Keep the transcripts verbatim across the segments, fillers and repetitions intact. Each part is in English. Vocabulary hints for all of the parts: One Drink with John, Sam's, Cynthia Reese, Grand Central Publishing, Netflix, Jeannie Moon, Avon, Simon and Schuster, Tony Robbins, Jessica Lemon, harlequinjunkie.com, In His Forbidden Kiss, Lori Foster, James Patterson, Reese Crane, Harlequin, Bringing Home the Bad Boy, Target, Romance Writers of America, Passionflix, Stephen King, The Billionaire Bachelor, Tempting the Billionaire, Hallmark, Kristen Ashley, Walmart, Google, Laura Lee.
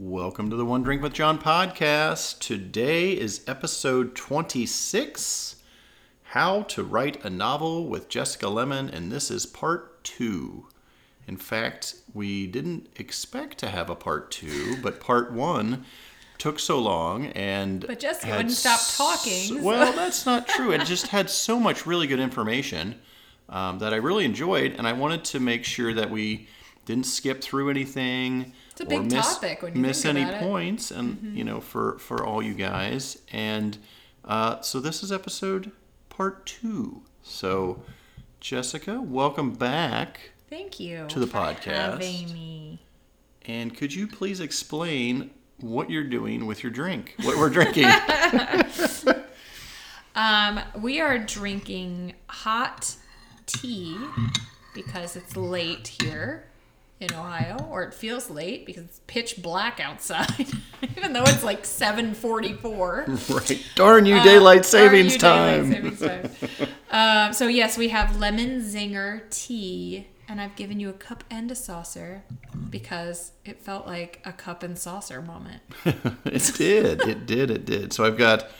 Welcome to the One Drink with John podcast. Today is episode twenty-six, How to Write a Novel with Jessica Lemon, and this is part two. In fact, we didn't expect to have a part two, but part one took so long and... But Jessica wouldn't stop talking. So, well, that's not true. It just had so much really good information um, that I really enjoyed, and I wanted to make sure that we didn't skip through anything. It's a big or miss, topic when you miss think about any it. Points, and mm-hmm. you know, for, for all you guys. And uh, so this is episode part two. So, Jessica, welcome back. Thank you to the for podcast. Having me. And could you please explain what you're doing with your drink? What we're drinking? um, we are drinking hot tea because it's late here in Ohio, or it feels late because it's pitch black outside, even though it's like seven forty-four. Right. Darn you, daylight uh, savings darn you time. Daylight savings time. uh, so yes, we have lemon zinger tea, and I've given you a cup and a saucer because it felt like a cup and saucer moment. It did. It did. It did. So I've got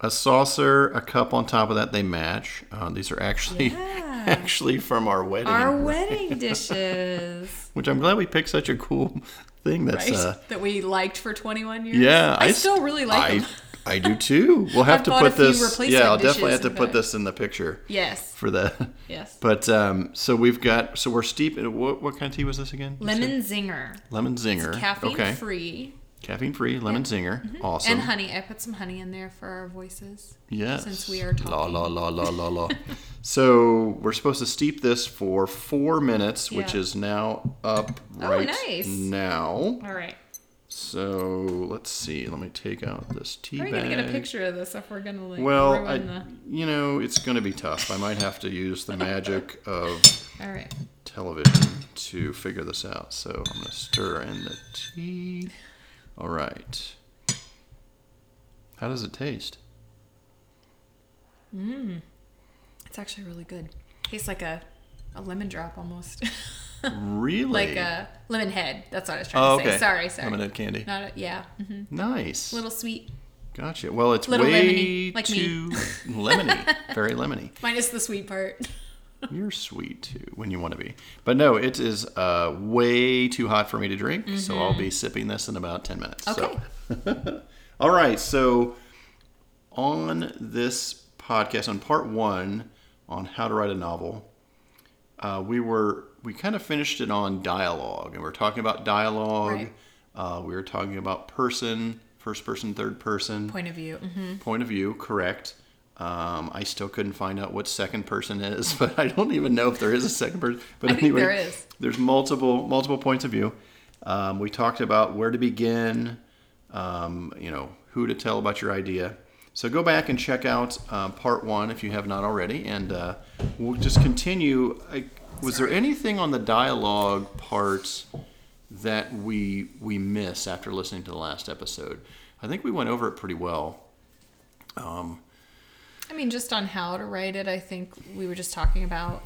a saucer, a cup on top of that. They match. Uh, these are actually... Yeah. Actually, from our wedding. Our wedding dishes. Which I'm glad we picked such a cool thing that's right? uh, that we liked for twenty-one years. Yeah, I, I still really like I, them. I do too. We'll have to put this. Yeah, I'll definitely have to put this in the picture. Yes. For that. Yes. But um, so we've got. So we're steep. What, what kind of tea was this again? Lemon zinger. Lemon zinger. It's caffeine okay. free. Caffeine free, lemon yep. zinger. Mm-hmm. Awesome. And honey. I put some honey in there for our voices. Yes. Since we are talking. La, la, la, la, la, la. So we're supposed to steep this for four minutes, yeah. which is now up right oh, nice. now. All right. So let's see. Let me take out this tea bag. Are we going to get a picture of this if we're going to like well, ruin I, the... you know, it's going to be tough. I might have to use the magic of All right. television to figure this out. So I'm going to stir in the tea. All right. How does it taste? Mmm. It's actually really good. Tastes like a, a lemon drop almost. Really? Like a lemon head. That's what I was trying oh, to say. Okay. Sorry, sorry. Lemon head candy. Not a, yeah. Mm-hmm. Nice. A little sweet. Gotcha. Well, it's little way lemony, like too me. lemony. Very lemony. Minus the sweet part. You're sweet, too, when you want to be. But no, it is uh, way too hot for me to drink, mm-hmm. so I'll be sipping this in about ten minutes. Okay. So. All right, so on this podcast, on part one, on how to write a novel, uh, we were we kind of finished it on dialogue, and we were talking about dialogue. Right. Uh, we were talking about person, first person, third person. Point of view. Mm-hmm. Point of view, correct. Um, I still couldn't find out what second person is, but I don't even know if there is a second person. But I anyway, think there is. There's multiple multiple points of view. Um, we talked about where to begin, um, you know, who to tell about your idea. So go back and check out uh, part one if you have not already, and uh, we'll just continue. I, was there anything on the dialogue part that we we miss after listening to the last episode? I think we went over it pretty well. Um, I mean, just on how to write it, I think we were just talking about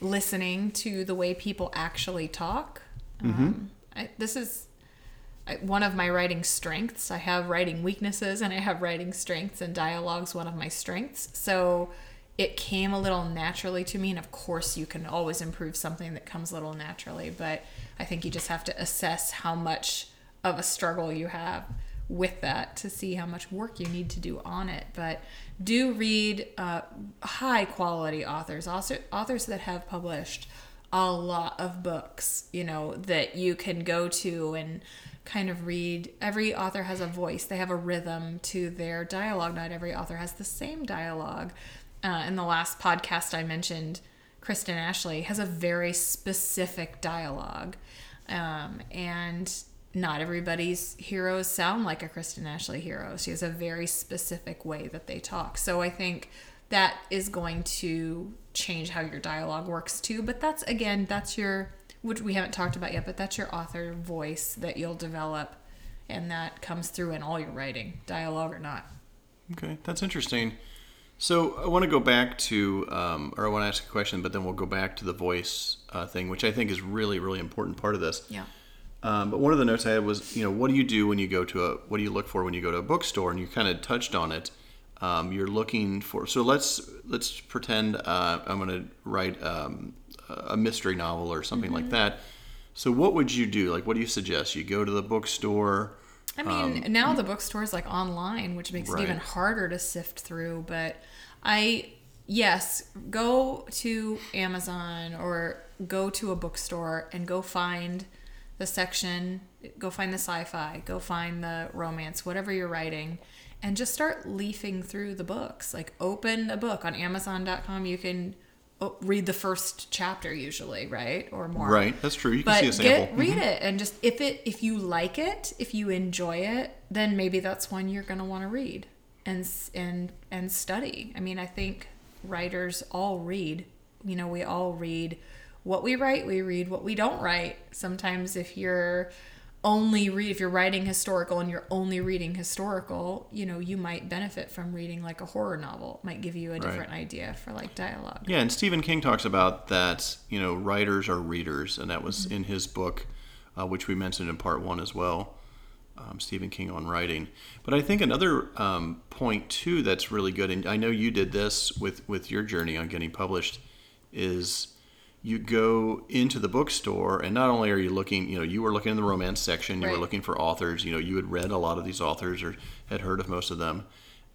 listening to the way people actually talk. Mm-hmm. Um, I, this is one of my writing strengths. I have writing weaknesses and I have writing strengths, and dialogue's one of my strengths. So it came a little naturally to me. And of course, you can always improve something that comes a little naturally. But I think you just have to assess how much of a struggle you have with that to see how much work you need to do on it. But do read uh, high quality authors, also authors that have published a lot of books, you know, that you can go to and kind of read. Every author has a voice. They have a rhythm to their dialogue. Not every author has the same dialogue. Uh, in the last podcast I mentioned, Kristen Ashley has a very specific dialogue. Um, and not everybody's heroes sound like a Kristen Ashley hero. She has a very specific way that they talk. So I think that is going to change how your dialogue works too. But that's, again, that's your, which we haven't talked about yet, but that's your author voice that you'll develop. And that comes through in all your writing, dialogue or not. Okay, that's interesting. So I want to go back to, um, or I want to ask a question, but then we'll go back to the voice uh, thing, which I think is really, really important part of this. Yeah. Um, but one of the notes I had was, you know, what do you do when you go to a, what do you look for when you go to a bookstore? And you kind of touched on it. Um, you're looking for, so let's, let's pretend uh, I'm going to write um, a mystery novel or something mm-hmm. like that. So what would you do? Like, what do you suggest? You go to the bookstore. I mean, um, now the bookstore's like online, which makes right. it even harder to sift through. But I, yes, go to Amazon or go to a bookstore and go find the section, go find the sci-fi, go find the romance, whatever you're writing, and just start leafing through the books. Like, open a book on amazon dot com. You can read the first chapter usually, right? Or more. Right, that's true. You can but see a sample. Get, read mm-hmm. it, and just if it if you like it, if you enjoy it, then maybe that's one you're going to want to read and and and study. I mean, I think writers all read. You know, we all read. What we write, we read. What we don't write, sometimes if you're only read, if you're writing historical and you're only reading historical, you know, you might benefit from reading like a horror novel. It might give you a different right. idea for like dialogue. Yeah, and Stephen King talks about that, you know, writers are readers, and that was mm-hmm. in his book, uh, which we mentioned in part one as well, um, Stephen King on writing. But I think another um, point too that's really good, and I know you did this with, with your journey on getting published, is you go into the bookstore, and not only are you looking, you know, you were looking in the romance section, you right. were looking for authors, you know, you had read a lot of these authors or had heard of most of them,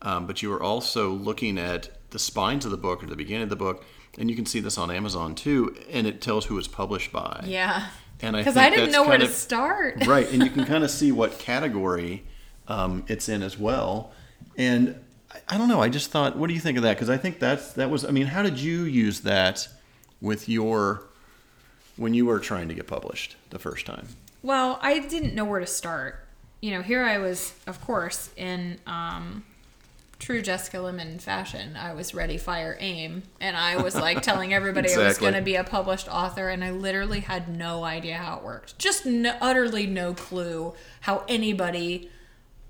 um, but you were also looking at the spines of the book or the beginning of the book, and you can see this on Amazon too, and it tells who it's published by. Yeah, and I because I didn't know where of, to start. Right, and you can kind of see what category um, it's in as well, and I, I don't know, I just thought, what do you think of that? Because I think that's, that was, I mean, how did you use that with your, when you were trying to get published the first time? Well, I didn't know where to start. You know, here I was, of course, in um, true Jessica Lemon fashion. I was ready, fire, aim. And I was like telling everybody exactly. I was going to be a published author. And I literally had no idea how it worked. Just no, utterly no clue how anybody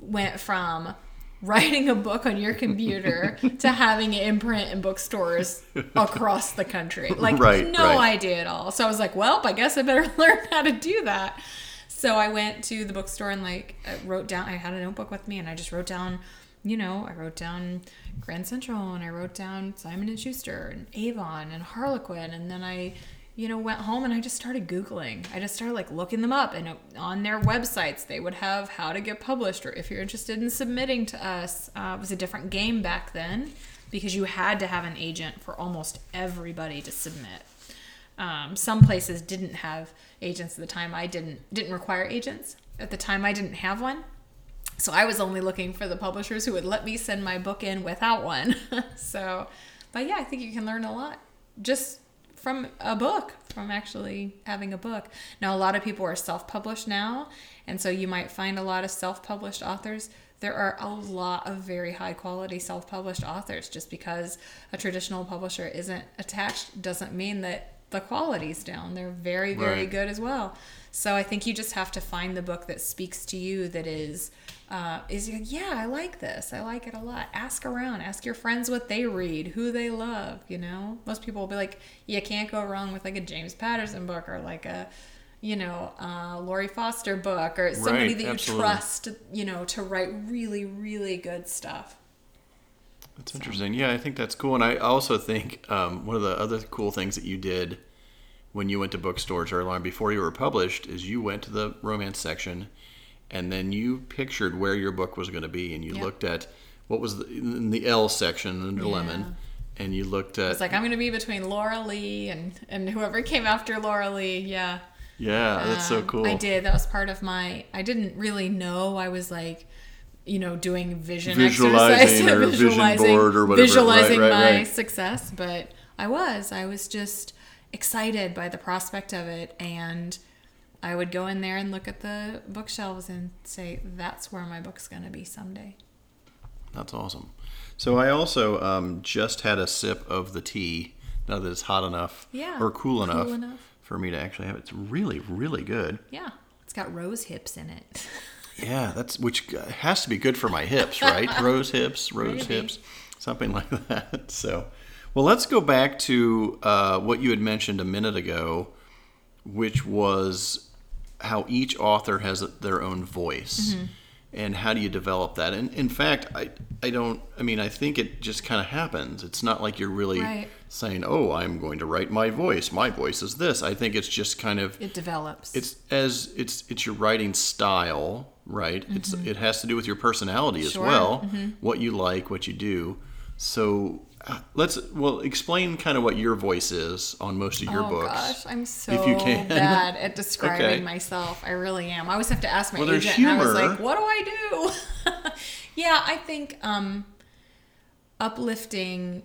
went from writing a book on your computer to having it in print in bookstores across the country. Like, right, no right. idea at all. So I was like, well, I guess I better learn how to do that. So I went to the bookstore and like I wrote down, I had a notebook with me and I just wrote down, you know, I wrote down Grand Central and I wrote down Simon and Schuster and Avon and Harlequin. And then I, you know, went home and I just started Googling. I just started like looking them up, and on their websites, they would have how to get published, or if you're interested in submitting to us, uh, it was a different game back then because you had to have an agent for almost everybody to submit. Um, some places didn't have agents at the time. I didn't, didn't require agents at the time. I didn't have one. So I was only looking for the publishers who would let me send my book in without one. So, but yeah, I think you can learn a lot. Just from a book, from actually having a book. Now, a lot of people are self-published now, and so you might find a lot of self-published authors. There are a lot of very high-quality self-published authors. Just because a traditional publisher isn't attached doesn't mean that the quality's down. They're very, very right. good as well. So I think you just have to find the book that speaks to you, that is, uh, is yeah, I like this. I like it a lot. Ask around. Ask your friends what they read, who they love, you know? Most people will be like, you can't go wrong with like a James Patterson book or like a, you know, uh, Lori Foster book or somebody right, that you absolutely. trust, you know, to write really, really good stuff. That's interesting. Yeah, I think that's cool. And I also think um, one of the other cool things that you did when you went to bookstores early on before you were published is you went to the romance section and then you pictured where your book was going to be. And you yep. looked at what was the, in the L section under yeah. Lemon. And you looked at... It's like, I'm going to be between Laura Lee and, and whoever came after Laura Lee. Yeah. Yeah, um, that's so cool. I did. That was part of my... I didn't really know. I was like... you know, doing vision exercise, or visualizing, vision board or whatever. Visualizing right, right, my right. success. But I was, I was just excited by the prospect of it. And I would go in there and look at the bookshelves and say, that's where my book's going to be someday. That's awesome. So I also um, just had a sip of the tea, now that it's hot enough yeah, or cool, cool enough, enough for me to actually have it. It's really, really good. Yeah. It's got rose hips in it. Yeah, that's which has to be good for my hips, right? Rose hips, rose Maybe. hips, something like that. So, well, let's go back to uh, what you had mentioned a minute ago, which was how each author has their own voice, mm-hmm. and how do you develop that? And in fact, I I don't, I mean, I think it just kind of happens. It's not like you're really right. saying, oh, I'm going to write my voice. My voice is this. I think it's just kind of... It develops. It's as it's it's your writing style, right? Mm-hmm. It's It has to do with your personality sure. as well, mm-hmm. what you like, what you do. So... Let's well explain kind of what your voice is on most of your oh, books. Oh gosh, I'm so if you can. bad at describing okay. myself. I really am. I always have to ask my well, agent. Humor. And I was like, "What do I do?" Yeah, I think um, uplifting.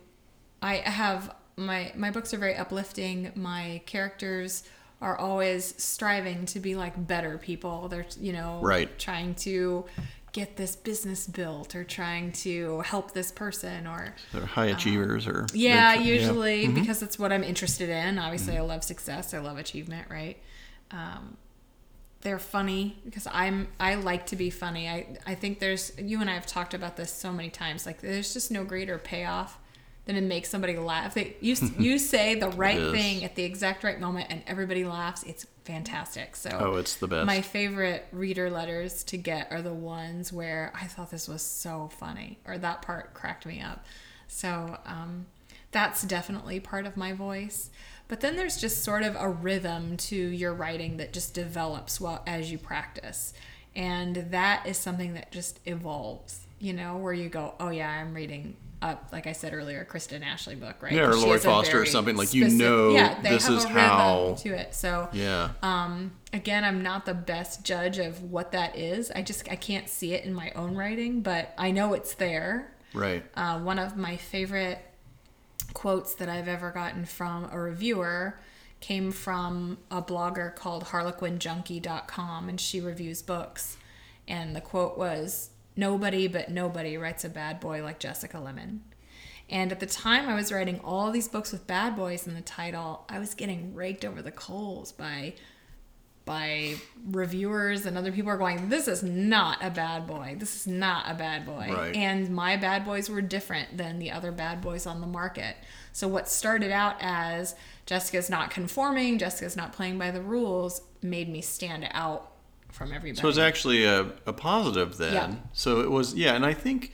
I have my my books are very uplifting. My characters are always striving to be like better people. They're you know right. trying to get this business built or trying to help this person or they're high achievers um, or yeah big, usually yeah. Mm-hmm. because it's what I'm interested in. Obviously mm-hmm. I love success, I love achievement, right? Um, they're funny because I'm I like to be funny. I, I think there's you and I have talked about this so many times, like there's just no greater payoff than to make somebody laugh. They, you you say the right thing at the exact right moment and everybody laughs. It's fantastic. So oh, it's the best. My favorite reader letters to get are the ones where I thought this was so funny or that part cracked me up. So um, that's definitely part of my voice. But then there's just sort of a rhythm to your writing that just develops well as you practice. And that is something that just evolves, you know, where you go, oh yeah, I'm reading... Uh, like I said earlier, Kristen Ashley book, right? Yeah, or Lori Foster or something like specific, you know. Yeah, they this have is a rhythm how to it. So yeah. Um, again, I'm not the best judge of what that is. I just I can't see it in my own writing, but I know it's there. Right. Uh, one of my favorite quotes that I've ever gotten from a reviewer came from a blogger called harlequin junkie dot com, and she reviews books. And the quote was, "Nobody but nobody writes a bad boy like Jessica Lemon." And at the time I was writing all these books with bad boys in the title, I was getting raked over the coals by by reviewers and other people are going, this is not a bad boy. This is not a bad boy. Right. And my bad boys were different than the other bad boys on the market. So what started out as Jessica's not conforming, Jessica's not playing by the rules, made me stand out from everybody. So it was actually a, a positive then. Yeah. So it was, yeah, and I think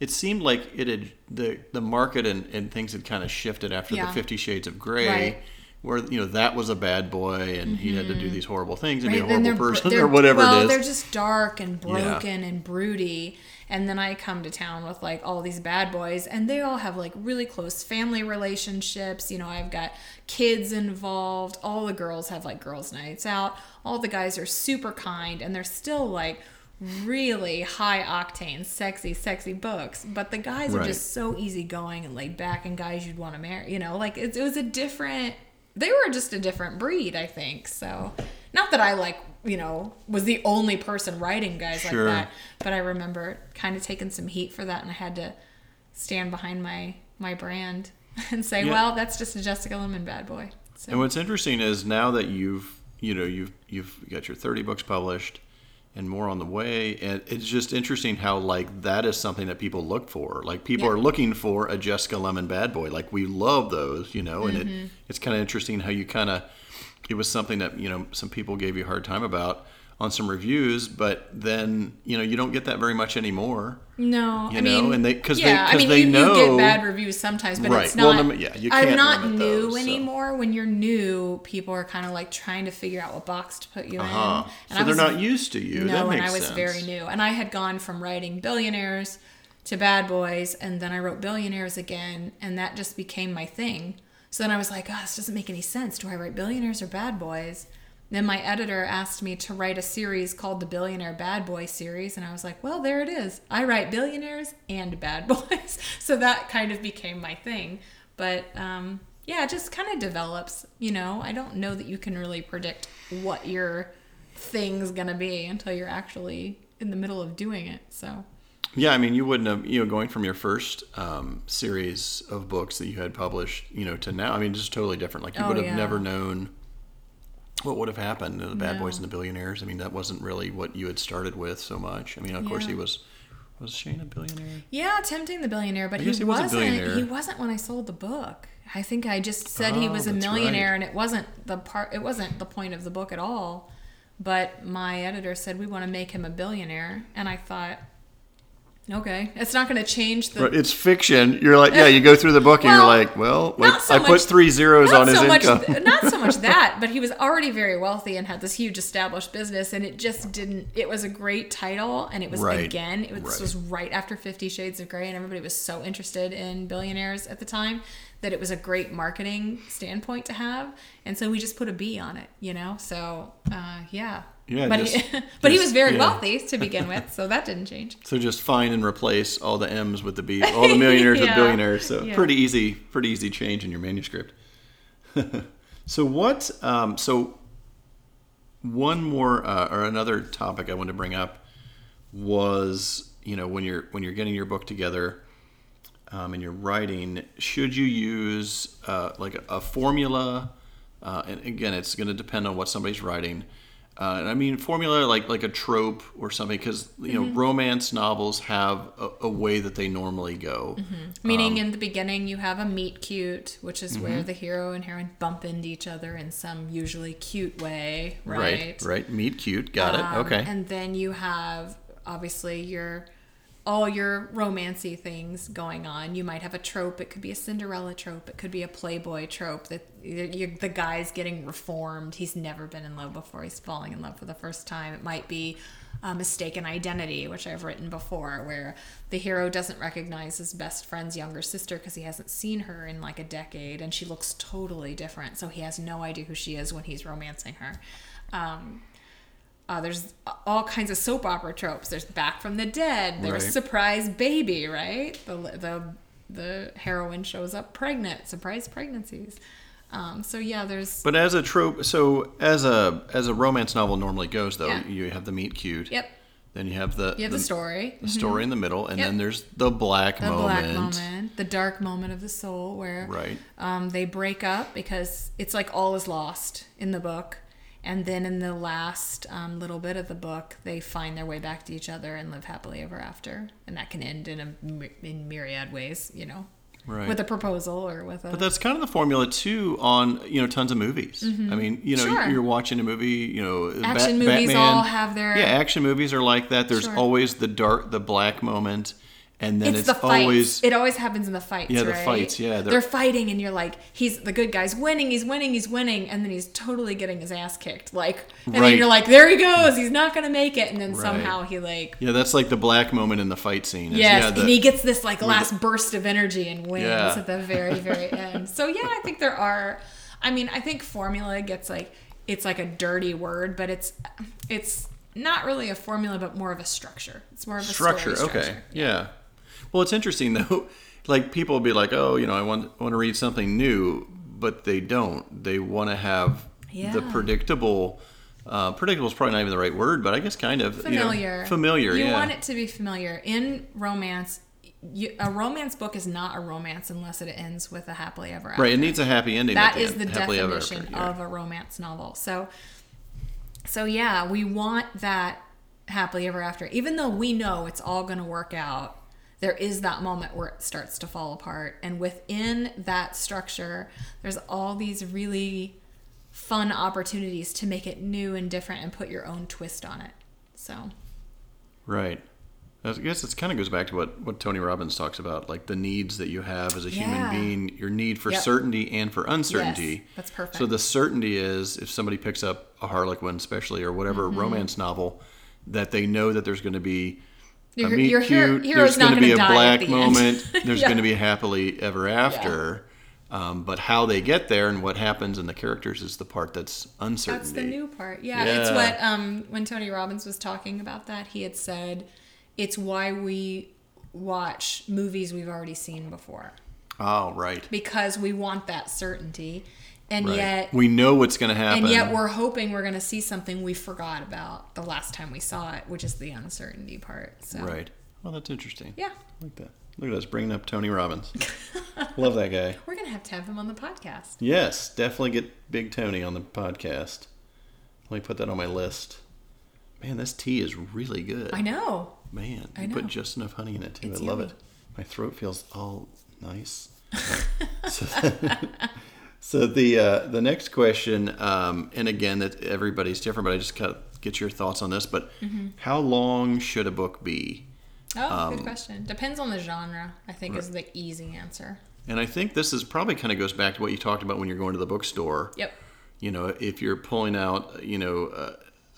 it seemed like it had, the the market and, and things had kind of shifted after yeah. the Fifty Shades of Grey, right. where, you know, that was a bad boy and mm-hmm. he had to do these horrible things and right. be a horrible they're, person they're, or whatever well, it is. Well, they're just dark and broken yeah. and broody. And then I come to town with like all these bad boys and they all have like really close family relationships. You know, I've got kids involved. All the girls have like girls' nights out. All the guys are super kind and they're still like really high octane, sexy, sexy books. But the guys right. are just so easygoing and laid back and guys you'd want to marry. You know, like it, it was a different, they were just a different breed, I think. So not that I like, you know, was the only person writing guys sure. like that. But I remember kind of taking some heat for that and I had to stand behind my, my brand and say, yeah. well, that's just a Jessica Lemon bad boy. So. And what's interesting is now that you've, you know, you've, you've got your thirty books published and more on the way. And it's just interesting how like that is something that people look for. Like people yeah. are looking for a Jessica Lemon bad boy. Like we love those, you know, and mm-hmm. it, it's kind of interesting how you kind of, it was something that, you know, some people gave you a hard time about on some reviews, but then, you know, you don't get that very much anymore. No, you I know? Mean, and they, cause yeah, they, cause I mean, they you, know, you get bad reviews sometimes, but right. it's not, well, no, yeah, you can't I'm not limit new those, anymore. So. When you're new, people are kind of like trying to figure out what box to put you uh-huh. in. And so I was, they're not used to you. No, that makes and I was sense. Very new. And I had gone from writing billionaires to bad boys. And then I wrote billionaires again. And that just became my thing. So then I was like, oh, this doesn't make any sense. Do I write billionaires or bad boys? And then my editor asked me to write a series called The Billionaire Bad Boy series. And I was like, well, there it is. I write billionaires and bad boys. So that kind of became my thing. But um, yeah, it just kind of develops, you know. I don't know that you can really predict what your thing's going to be until you're actually in the middle of doing it. So. Yeah, I mean, you wouldn't have, you know, going from your first um, series of books that you had published, you know, to now, I mean, just totally different. Like, you oh, would have yeah. never known what would have happened to the Bad no. Boys and the Billionaires. I mean, that wasn't really what you had started with so much. I mean, of yeah. course, he was, was Shane a billionaire? Yeah, Tempting the Billionaire, but I he, he wasn't, was he wasn't when I sold the book. I think I just said oh, he was a millionaire, right. and it wasn't the part, it wasn't the point of the book at all. But my editor said, we want to make him a billionaire. And I thought, okay, it's not going to change the... It's fiction. You're like, yeah, you go through the book well, and you're like, well, like, so I much, put three zeros on his so income. Much, not so much that, but he was already very wealthy and had this huge established business, and it just didn't... It was a great title, and it was, right. again, it was, right. this was right after Fifty Shades of Grey, and everybody was so interested in billionaires at the time that it was a great marketing standpoint to have, and so we just put a B on it, you know? So, uh, yeah. Yeah, but just, he, but just, he was very yeah. wealthy to begin with, so that didn't change. So just find and replace all the M's with the B's, all the millionaires yeah. with billionaires. So yeah. pretty easy, pretty easy change in your manuscript. So what? Um, so one more uh, or another topic I wanted to bring up was, you know, when you're when you're getting your book together um, and you're writing, should you use uh, like a, a formula? Uh, and again, it's going to depend on what somebody's writing. Uh, and I mean formula like like a trope or something, because you mm-hmm. know romance novels have a, a way that they normally go. Mm-hmm. Meaning um, in the beginning you have a meet cute, which is mm-hmm. where the hero and heroine bump into each other in some usually cute way, right? Right, right. Meet cute, got um, it. Okay. And then you have obviously your all your romancy things going on. You might have a trope. It could be a Cinderella trope. It could be a Playboy trope that you're, the guy's getting reformed. He's never been in love before. He's falling in love for the first time. It might be a mistaken identity, which I've written before, where the hero doesn't recognize his best friend's younger sister because he hasn't seen her in like a decade, and she looks totally different. So he has no idea who she is when he's romancing her. Um, Uh, there's all kinds of soap opera tropes. There's Back from the Dead. There's right. Surprise Baby, right? The the the heroine shows up pregnant. Surprise pregnancies. Um, so yeah, there's. But as a trope, so as a as a romance novel normally goes, though, yeah. you have the meet cute. Yep. Then you have the you have the, the story, the mm-hmm. story in the middle, and yep. then there's the black the moment, the black moment, the dark moment of the soul, where right. um, they break up because it's like all is lost in the book. And then in the last um, little bit of the book, they find their way back to each other and live happily ever after. And that can end in a, in myriad ways, you know, right. with a proposal or with a... But that's kind of the formula, too, on, you know, tons of movies. Mm-hmm. I mean, you know, sure. you're watching a movie, you know... Action Bat- movies Batman, all have their... Yeah, action movies are like that. There's sure. always the dark, the black moment. And then it's, it's the always... It always happens in the fights, yeah, the right? fights, yeah. They're... they're fighting, and you're like, he's the good guy's winning, he's winning, he's winning, and then he's totally getting his ass kicked. Like, and right. then you're like, there he goes, he's not going to make it, and then right. somehow he like... Yeah, that's like the black moment in the fight scene. Is, yes, yeah, the, and he gets this like last the... burst of energy and wins yeah. at the very, very end. So yeah, I think there are... I mean, I think formula gets like... It's like a dirty word, but it's it's not really a formula, but more of a structure. It's more of a structure. Story structure, okay, yeah. yeah. Well, it's interesting, though, like people will be like, oh, you know, I want want to read something new, but they don't. They want to have yeah. the predictable, uh, predictable is probably not even the right word, but I guess kind of. Familiar. You know, familiar, you yeah. You want it to be familiar. In romance, you, a romance book is not a romance unless it ends with a happily ever after. Right, it needs a happy ending. That is the definition ever, yeah. of a romance novel. So, so, yeah, we want that happily ever after. Even though we know it's all going to work out, there is that moment where it starts to fall apart. And within that structure, there's all these really fun opportunities to make it new and different and put your own twist on it. So, right. I guess it kind of goes back to what, what Tony Robbins talks about, like the needs that you have as a yeah. human being, your need for yep. certainty and for uncertainty. Yes, that's perfect. So the certainty is if somebody picks up a Harlequin, especially, or whatever mm-hmm. romance novel, that they know that there's going to be Your, your hero, hero's there's not going to be a black moment. There's yeah. going to be a happily ever after. Yeah. Um, but how they get there and what happens in the characters is the part that's uncertainty. That's the new part. Yeah, yeah. It's what um, when Tony Robbins was talking about that, he had said, it's why we watch movies we've already seen before. Oh, right. Because we want that certainty. And right. yet... We know what's going to happen. And yet we're hoping we're going to see something we forgot about the last time we saw it, which is the uncertainty part. So. Right. Well, that's interesting. Yeah. I like that. Look at us bringing up Tony Robbins. Love that guy. We're going to have to have him on the podcast. Yes. Definitely get Big Tony on the podcast. Let me put that on my list. Man, this tea is really good. I know. Man. I you know. Put just enough honey in it, too. It's I love yummy. It. My throat feels all nice. So that, So the uh, the next question, um, and again, that everybody's different, but I just kind of get your thoughts on this, but mm-hmm. how long should a book be? Oh, um, good question. Depends on the genre, I think, right. is the easy answer. And I think this is probably kind of goes back to what you talked about when you're going to the bookstore. Yep. You know, if you're pulling out, you know,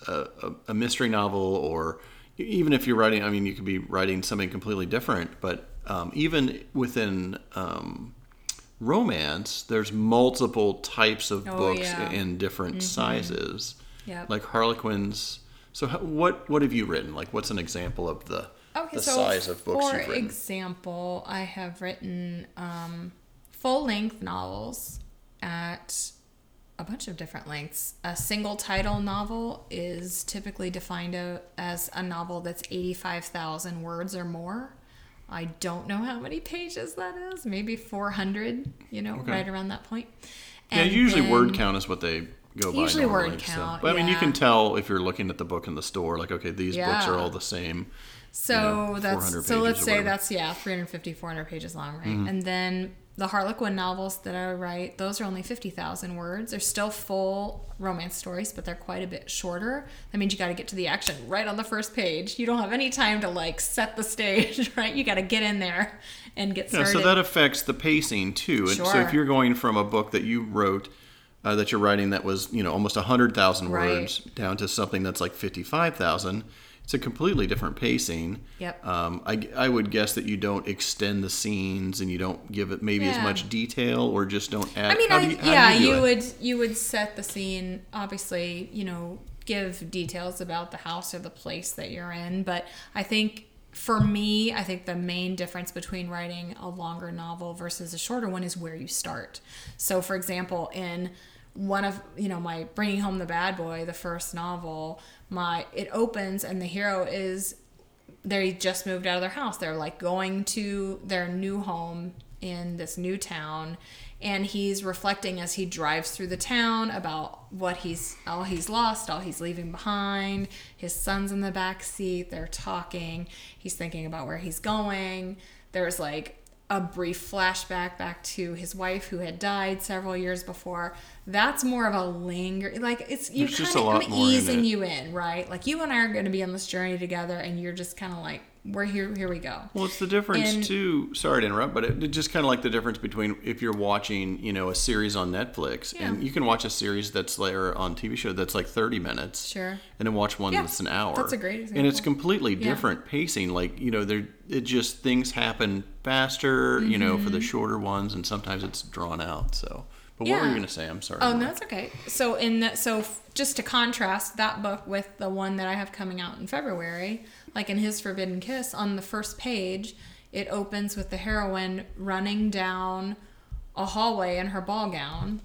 a, a, a mystery novel, or even if you're writing, I mean, you could be writing something completely different, but um, even within um, romance, there's multiple types of oh, books yeah. in different mm-hmm. sizes. Yeah. Like Harlequin's. So how, what, what have you written? Like, what's an example of the... Okay, the so size of books for you've example, I have written um, full-length novels at a bunch of different lengths. A single-title novel is typically defined a, as a novel that's eighty-five thousand words or more. I don't know how many pages that is. Maybe four hundred, you know, okay. right around that point. And yeah, usually then, word count is what they... Go usually normally, word count. So. But I yeah. mean, you can tell if you're looking at the book in the store, like, okay, these yeah. books are all the same. So you know, that's so. Let's say that's yeah, three hundred fifty, four hundred pages long, right? Mm-hmm. And then the Harlequin novels that I write, those are only fifty thousand words. They're still full romance stories, but they're quite a bit shorter. That means you got to get to the action right on the first page. You don't have any time to like set the stage, right? You got to get in there and get started. Yeah, so that affects the pacing too. Sure. And so if you're going from a book that you wrote. Uh, that you're writing that was, you know, almost one hundred thousand words right. down to something that's like fifty-five thousand. It's a completely different pacing. Yep. Um, I, I would guess that you don't extend the scenes and you don't give it maybe yeah. as much detail or just don't add. I mean, how I, do you, how yeah, do you, do you would you would set the scene, obviously, you know, give details about the house or the place that you're in. But I think for me, I think the main difference between writing a longer novel versus a shorter one is where you start. So, for example, in... one of, you know, my Bringing Home the Bad Boy, the first novel, my it opens and the hero is, they just moved out of their house. They're like going to their new home in this new town. And he's reflecting as he drives through the town about what he's, all he's lost, all he's leaving behind. His son's in the back seat. They're talking. He's thinking about where he's going. There's like a brief flashback back to his wife who had died several years before. That's more of a linger, like it's you kind of easing you in, right? Like you and I are going to be on this journey together, and you're just kind of like, we're here, here we go. Well, it's the difference and, too. Sorry to interrupt, but it, it's just kind of like the difference between if you're watching, you know, a series on Netflix, yeah. and you can watch a series that's like or on T V show that's like thirty minutes, sure, and then watch one yeah, that's an hour. That's a great example. And it's completely yeah. different pacing. Like you know, there it just things happen faster, mm-hmm. you know, for the shorter ones, and sometimes it's drawn out. So, but yeah. what were you going to say? I'm sorry. Oh, no, that's okay. So in the, so just to contrast that book with the one that I have coming out in February. Like in His Forbidden Kiss, on the first page, it opens with the heroine running down a hallway in her ball gown,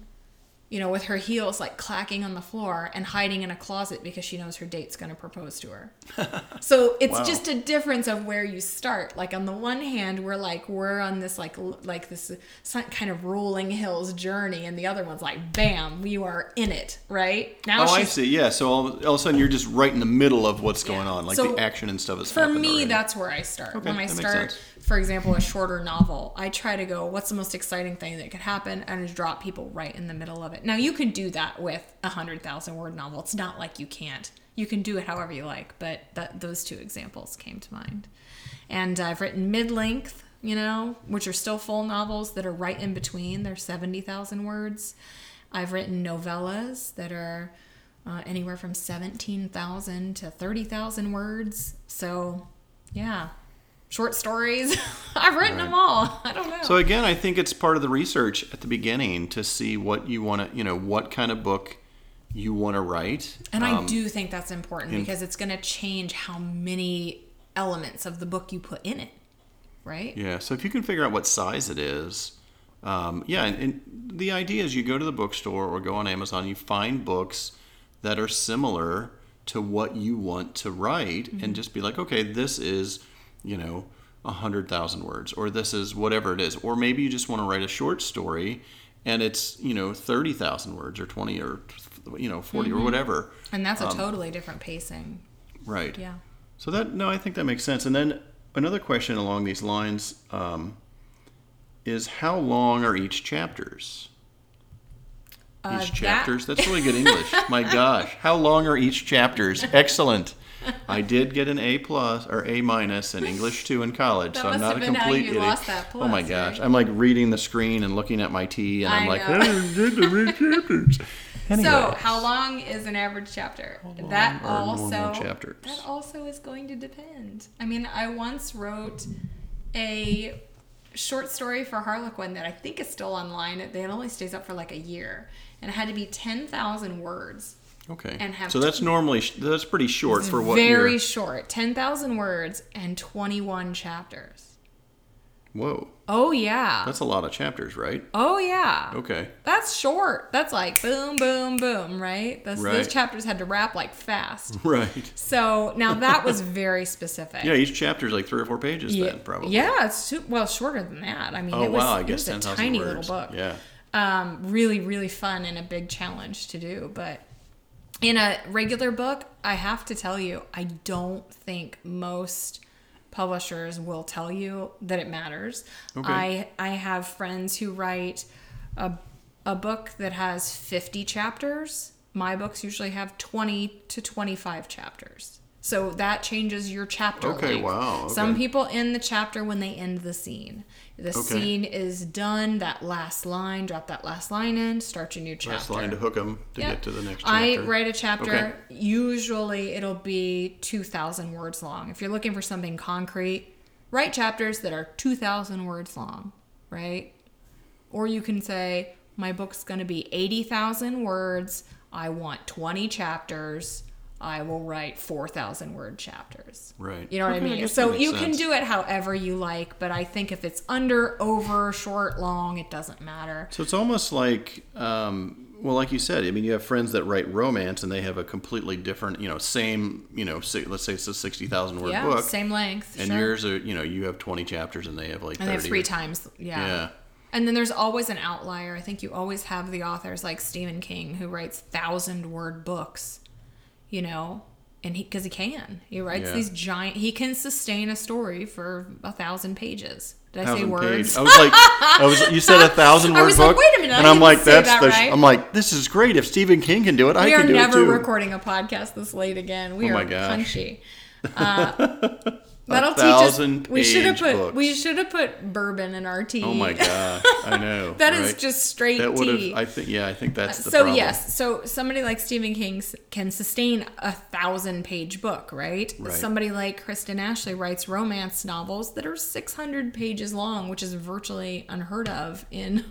you know, with her heels like clacking on the floor and hiding in a closet because she knows her date's going to propose to her. So it's wow. just a difference of where you start. Like on the one hand, we're like, we're on this like, like this kind of rolling hills journey. And the other one's like, bam, you are in it, right? Now oh, I see. Yeah. So all, all of a sudden you're just right in the middle of what's going yeah. on. Like so the action and stuff is for me, already. That's where I start. Okay, when I start, for example, a shorter novel, I try to go, what's the most exciting thing that could happen? And just drop people right in the middle of it. Now, you can do that with a one hundred thousand word novel. It's not like you can't. You can do it however you like, but that, those two examples came to mind. And I've written mid-length, you know, which are still full novels that are right in between. They're seventy thousand words. I've written novellas that are uh, anywhere from seventeen thousand to thirty thousand words. So, yeah. Short stories. I've written right. them all. I don't know. So again, I think it's part of the research at the beginning to see what you want to, you know, what kind of book you want to write. And um, I do think that's important and, because it's going to change how many elements of the book you put in it, right? Yeah. So if you can figure out what size it is, um, yeah. And, and the idea is you go to the bookstore or go on Amazon, you find books that are similar to what you want to write mm-hmm. and just be like, okay, this is... you know, a hundred thousand words, or this is whatever it is, or maybe you just want to write a short story, and it's you know thirty thousand words, or twenty, or you know forty, mm-hmm. or whatever. And that's a um, totally different pacing. Right. Yeah. So that no, I think that makes sense. And then another question along these lines um, is how long are each chapters? Uh, each chapters? That... That's really good English. My gosh. How long are each chapters? Excellent. I did get an A plus or A minus in English two in college, that so I'm not a complete idiot. Lost that plus, oh my gosh. Right? I'm like reading the screen and looking at my tea and I I'm know. like, I didn't read chapters. Anyways. So, how long is an average chapter? That also chapters? That also is going to depend. I mean, I once wrote a short story for Harlequin that I think is still online. It only stays up for like a year, and it had to be ten thousand words. Okay. And have so that's normally that's pretty short for what you're... Very short. ten thousand words and twenty-one chapters. Whoa. Oh yeah. That's a lot of chapters, right? Oh yeah. Okay. That's short. That's like boom, boom, boom, right? That's, right. Those chapters had to wrap like fast. Right. So now that was very specific. Yeah, each chapter is like three or four pages yeah. then, probably. Yeah, it's too, well shorter than that. I mean, oh, it was, wow. I it guess was a tiny words. little book. Yeah. Um, really, really fun and a big challenge to do, but. In a regular book, I have to tell you, I don't think most publishers will tell you that it matters. Okay. I I have friends who write a a book that has fifty chapters. My books usually have twenty to twenty-five chapters. So that changes your chapter okay, length. Wow, okay. Some people end the chapter when they end the scene. The okay. scene is done, that last line, drop that last line in, start your new chapter. Last line to hook them to yep. get to the next chapter. I write a chapter, okay. usually it'll be two thousand words long. If you're looking for something concrete, write chapters that are two thousand words long, right? Or you can say, my book's going to be eighty thousand words, I want twenty chapters, I will write four thousand word chapters. Right. You know what okay, I mean? I so you sense. can do it however you like, but I think if it's under, over, short, long, it doesn't matter. So it's almost like, um, well, like you said, I mean, you have friends that write romance and they have a completely different, you know, same, you know, say, let's say it's a sixty thousand word yeah, book. Same length. And sure. yours are, you know, you have twenty chapters and they have like and thirty. And they have three times. Yeah. Yeah. And then there's always an outlier. I think you always have the authors like Stephen King who writes thousand word books. You know, and he because he can. He writes yeah. these giant... He can sustain a story for a thousand pages. Did I say words? Page. I was like... I was, you said a thousand word book. I was book, like, wait a minute. And I'm like, that's that the... Right. I'm like, this is great. If Stephen King can do it, we I can do it too. We are never recording a podcast this late again. We oh are punchy. Uh, that'll teach us... We should have put, we should have put bourbon in our tea. Oh my God. I know. that right? is just straight that tea. I think, yeah, I think that's the so, problem. So yes, so somebody like Stephen King can sustain a thousand page book, right? right? Somebody like Kristen Ashley writes romance novels that are six hundred pages long, which is virtually unheard of in,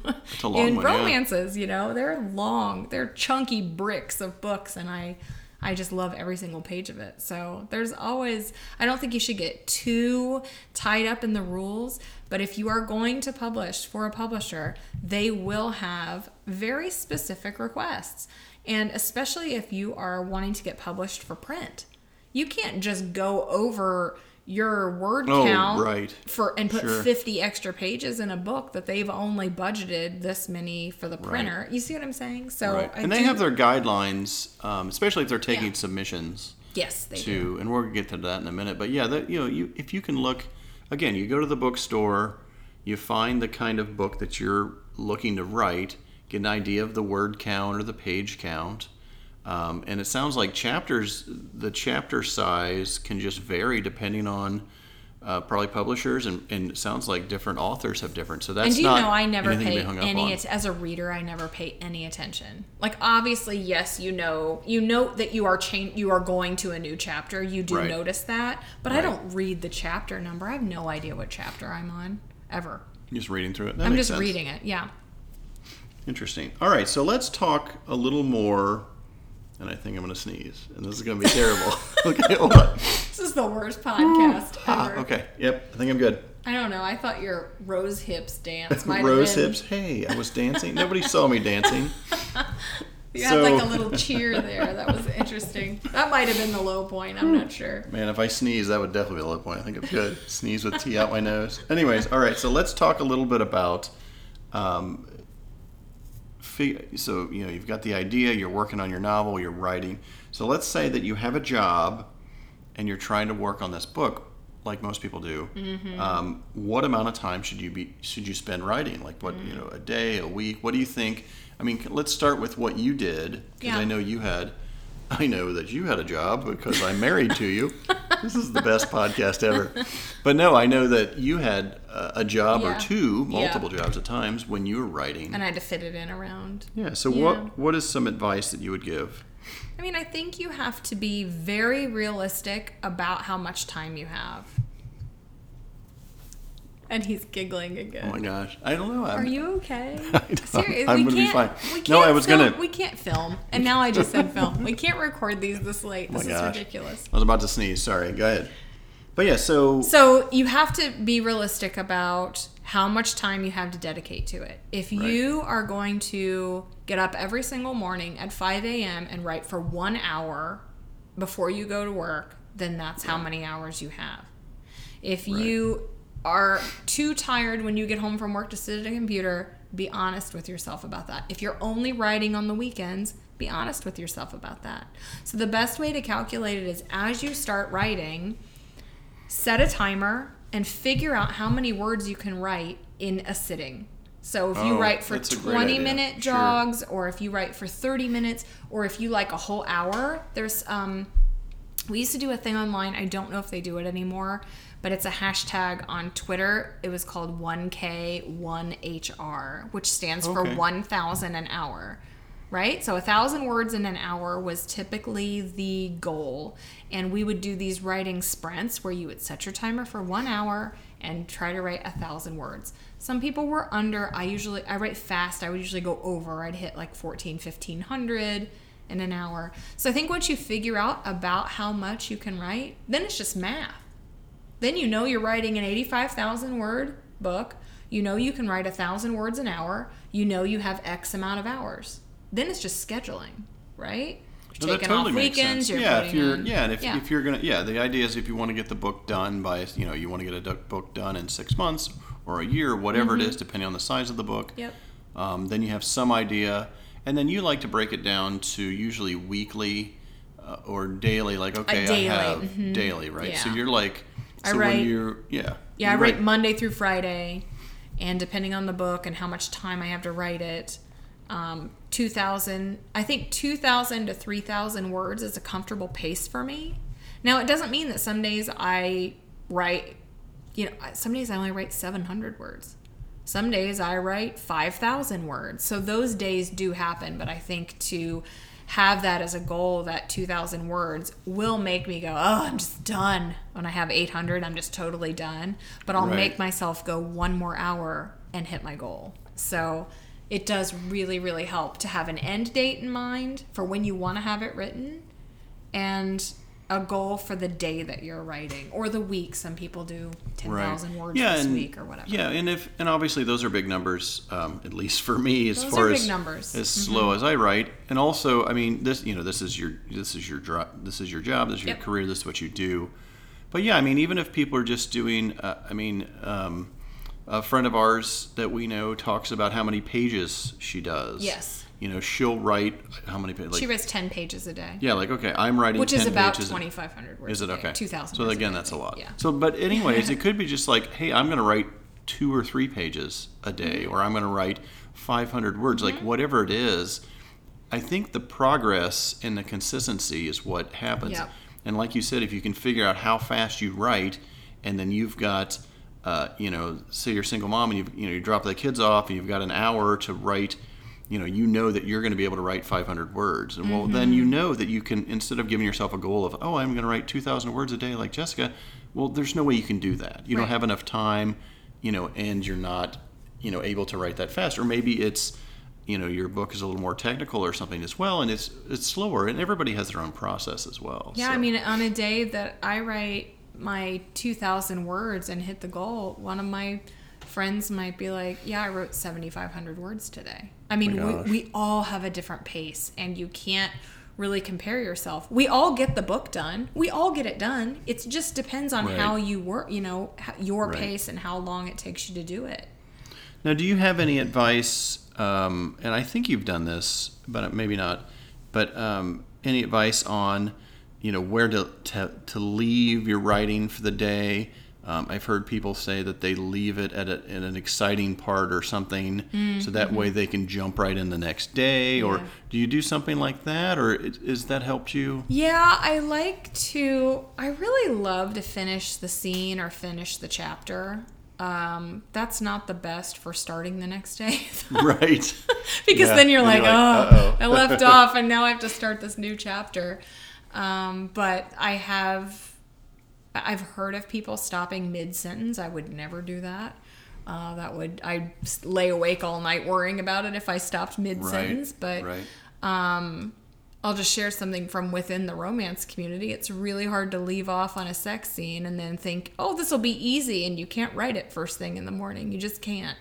in one, romances, yeah. you know? They're long, they're chunky bricks of books and I... I just love every single page of it. So there's always, I don't think you should get too tied up in the rules, but if you are going to publish for a publisher, they will have very specific requests. And especially if you are wanting to get published for print, you can't just go over your word oh, count right. for and put sure. fifty extra pages in a book that they've only budgeted this many for the printer. Right. You see what I'm saying? So right. And I they do, have their guidelines, um, especially if they're taking yeah. submissions. Yes, they to, do. And we'll get to that in a minute. But yeah, that, you know, you if you can look, again, you go to the bookstore, you find the kind of book that you're looking to write, get an idea of the word count or the page count. Um, and it sounds like chapters, the chapter size can just vary depending on uh, probably publishers, and, and it sounds like different authors have different. So that's and do you not know I never pay any att- as a reader, I never pay any attention. Like obviously, yes, you know, you know that you are cha- you are going to a new chapter. You do right. notice that, but right. I don't read the chapter number. I have no idea what chapter I'm on ever. You're just reading through it. That I'm just sense. reading it. Yeah. Interesting. All right, so let's talk a little more. And I think I'm going to sneeze. And this is going to be terrible. Okay, hold on. This is the worst podcast ever. Ah, okay, yep. I think I'm good. I don't know. I thought your rose hips dance might have been... Rose hips? Hey, I was dancing. Nobody saw me dancing. You so... had like a little cheer there. That was interesting. That might have been the low point. I'm not sure. Man, if I sneeze, that would definitely be the low point. I think it's good. Sneeze with tea out my nose. Anyways, all right. So let's talk a little bit about... Um, So, you know, you've got the idea, you're working on your novel, you're writing. So let's say that you have a job and you're trying to work on this book. like most people do, mm-hmm. um, what amount of time should you be should you spend writing? Like what mm-hmm. you know, a day, a week? What do you think? I mean, let's start with what you did, because yeah. I know you had. I know that you had a job because I'm married to you. This is the best podcast ever. But no, I know that you had a, a job yeah. or two, multiple yeah. jobs at times when you were writing. And I had to fit it in around. Yeah. So yeah. what what is some advice that you would give? I mean, I think you have to be very realistic about how much time you have. And he's giggling again. Oh my gosh! I don't know. I'm, Are you okay? Seriously, I'm we gonna can't, be fine. We can't no, I was film, gonna. We can't film, and now I just said film. We can't record these this late. This oh my is gosh. ridiculous. I was about to sneeze. Sorry. Go ahead. But yeah, so so you have to be realistic about how much time you have to dedicate to it. If right. you are going to get up every single morning at five a.m. and write for one hour before you go to work, then that's right. how many hours you have. If right. you are too tired when you get home from work to sit at a computer, be honest with yourself about that. If you're only writing on the weekends, be honest with yourself about that. So the best way to calculate it is, as you start writing, set a timer and figure out how many words you can write in a sitting. So if oh, you write for twenty-minute jogs, sure. or if you write for thirty minutes, or if you like a whole hour, there's um, we used to do a thing online. I don't know if they do it anymore, but it's a hashtag on Twitter. It was called one K one H R, which stands okay. for one thousand an hour, right? So one thousand words in an hour was typically the goal. And we would do these writing sprints where you would set your timer for one hour and try to write one thousand words. Some people were under. I usually, I write fast. I would usually go over. I'd hit like fourteen, fifteen hundred in an hour. So I think once you figure out about how much you can write, then it's just math. Then you know you're writing an eighty-five thousand word book. You know you can write one thousand words an hour. You know you have X amount of hours. Then it's just scheduling, right? You're no, taking totally off weekends. You're yeah, if you're, in, yeah, and if, yeah. if you're going to, yeah, the idea is if you want to get the book done by, you know, you want to get a book done in six months or a year, whatever mm-hmm. it is, depending on the size of the book, yep. um, then you have some idea. And then you like to break it down to usually weekly uh, or daily, like, okay, daily. I have mm-hmm. daily, right? Yeah. So you're like, so I write, when you're, yeah. Yeah, you I write, write Monday through Friday, and depending on the book and how much time I have to write it, um, two thousand, I think two thousand to three thousand words is a comfortable pace for me. Now, it doesn't mean that some days I write, you know, some days I only write seven hundred words. Some days I write five thousand words. So those days do happen, but I think to have that as a goal, that two thousand words will make me go, oh, I'm just done. When I have eight hundred, I'm just totally done. But I'll right. make myself go one more hour and hit my goal. So it does really, really help to have an end date in mind for when you want to have it written, and a goal for the day that you're writing or the week. Some people do ten thousand right. words yeah, this and, week or whatever. Yeah, and if and obviously those are big numbers, um, at least for me, as those far as numbers. as mm-hmm. slow as I write. And also, I mean, this you know this is your this is your dro- this is your job, this is yep. your career, this is what you do. But yeah, I mean, even if people are just doing, uh, I mean, um, a friend of ours that we know talks about how many pages she does. Yes. You know, she'll write how many pages? Like, she writes ten pages a day. Yeah, like, okay, I'm writing ten pages. Which is about twenty-five hundred words. Is it okay? two thousand. So, again, that's a lot. Yeah. So, but anyways, it could be just like, hey, I'm going to write two or three pages a day, mm-hmm. or I'm going to write five hundred words, mm-hmm. like whatever it is. I think the progress and the consistency is what happens. Yep. And like you said, if you can figure out how fast you write, and then you've got, uh, you know, say you're a single mom and you you know you drop the kids off and you've got an hour to write. You know, you know that you're going to be able to write five hundred words. And well, mm-hmm. then you know that you can, instead of giving yourself a goal of, oh, I'm going to write two thousand words a day like Jessica, well, there's no way you can do that. You right. don't have enough time, you know, and you're not, you know, able to write that fast. Or maybe it's, you know, your book is a little more technical or something as well, and it's it's slower. And everybody has their own process as well. Yeah, so. I mean, on a day that I write my two thousand words and hit the goal, one of my friends might be like, yeah, I wrote seventy-five hundred words today. I mean, oh we, we all have a different pace, and you can't really compare yourself. We all get the book done. We all get it done. It just depends on right. how you work, you know, your right. pace and how long it takes you to do it. Now, do you have any advice, um, and I think you've done this, but maybe not, but um, any advice on you know, where to, to, to leave your writing for the day. Um, I've heard people say that they leave it at, a, at an exciting part or something, mm-hmm. so that way they can jump right in the next day. Yeah. Or do you do something like that, or is, is that helped you? Yeah, I like to, I really love to finish the scene or finish the chapter. Um, that's not the best for starting the next day. Right. Because yeah. then you're like, you're like, oh, uh-oh. I left off and now I have to start this new chapter. Um, but I have... I've heard of people stopping mid-sentence. I would never do that. Uh, that would I'd lay awake all night worrying about it if I stopped mid-sentence. Right, but right. Um, I'll just share something from within the romance community. It's really hard to leave off on a sex scene and then think, oh, this will be easy, and you can't write it first thing in the morning. You just can't.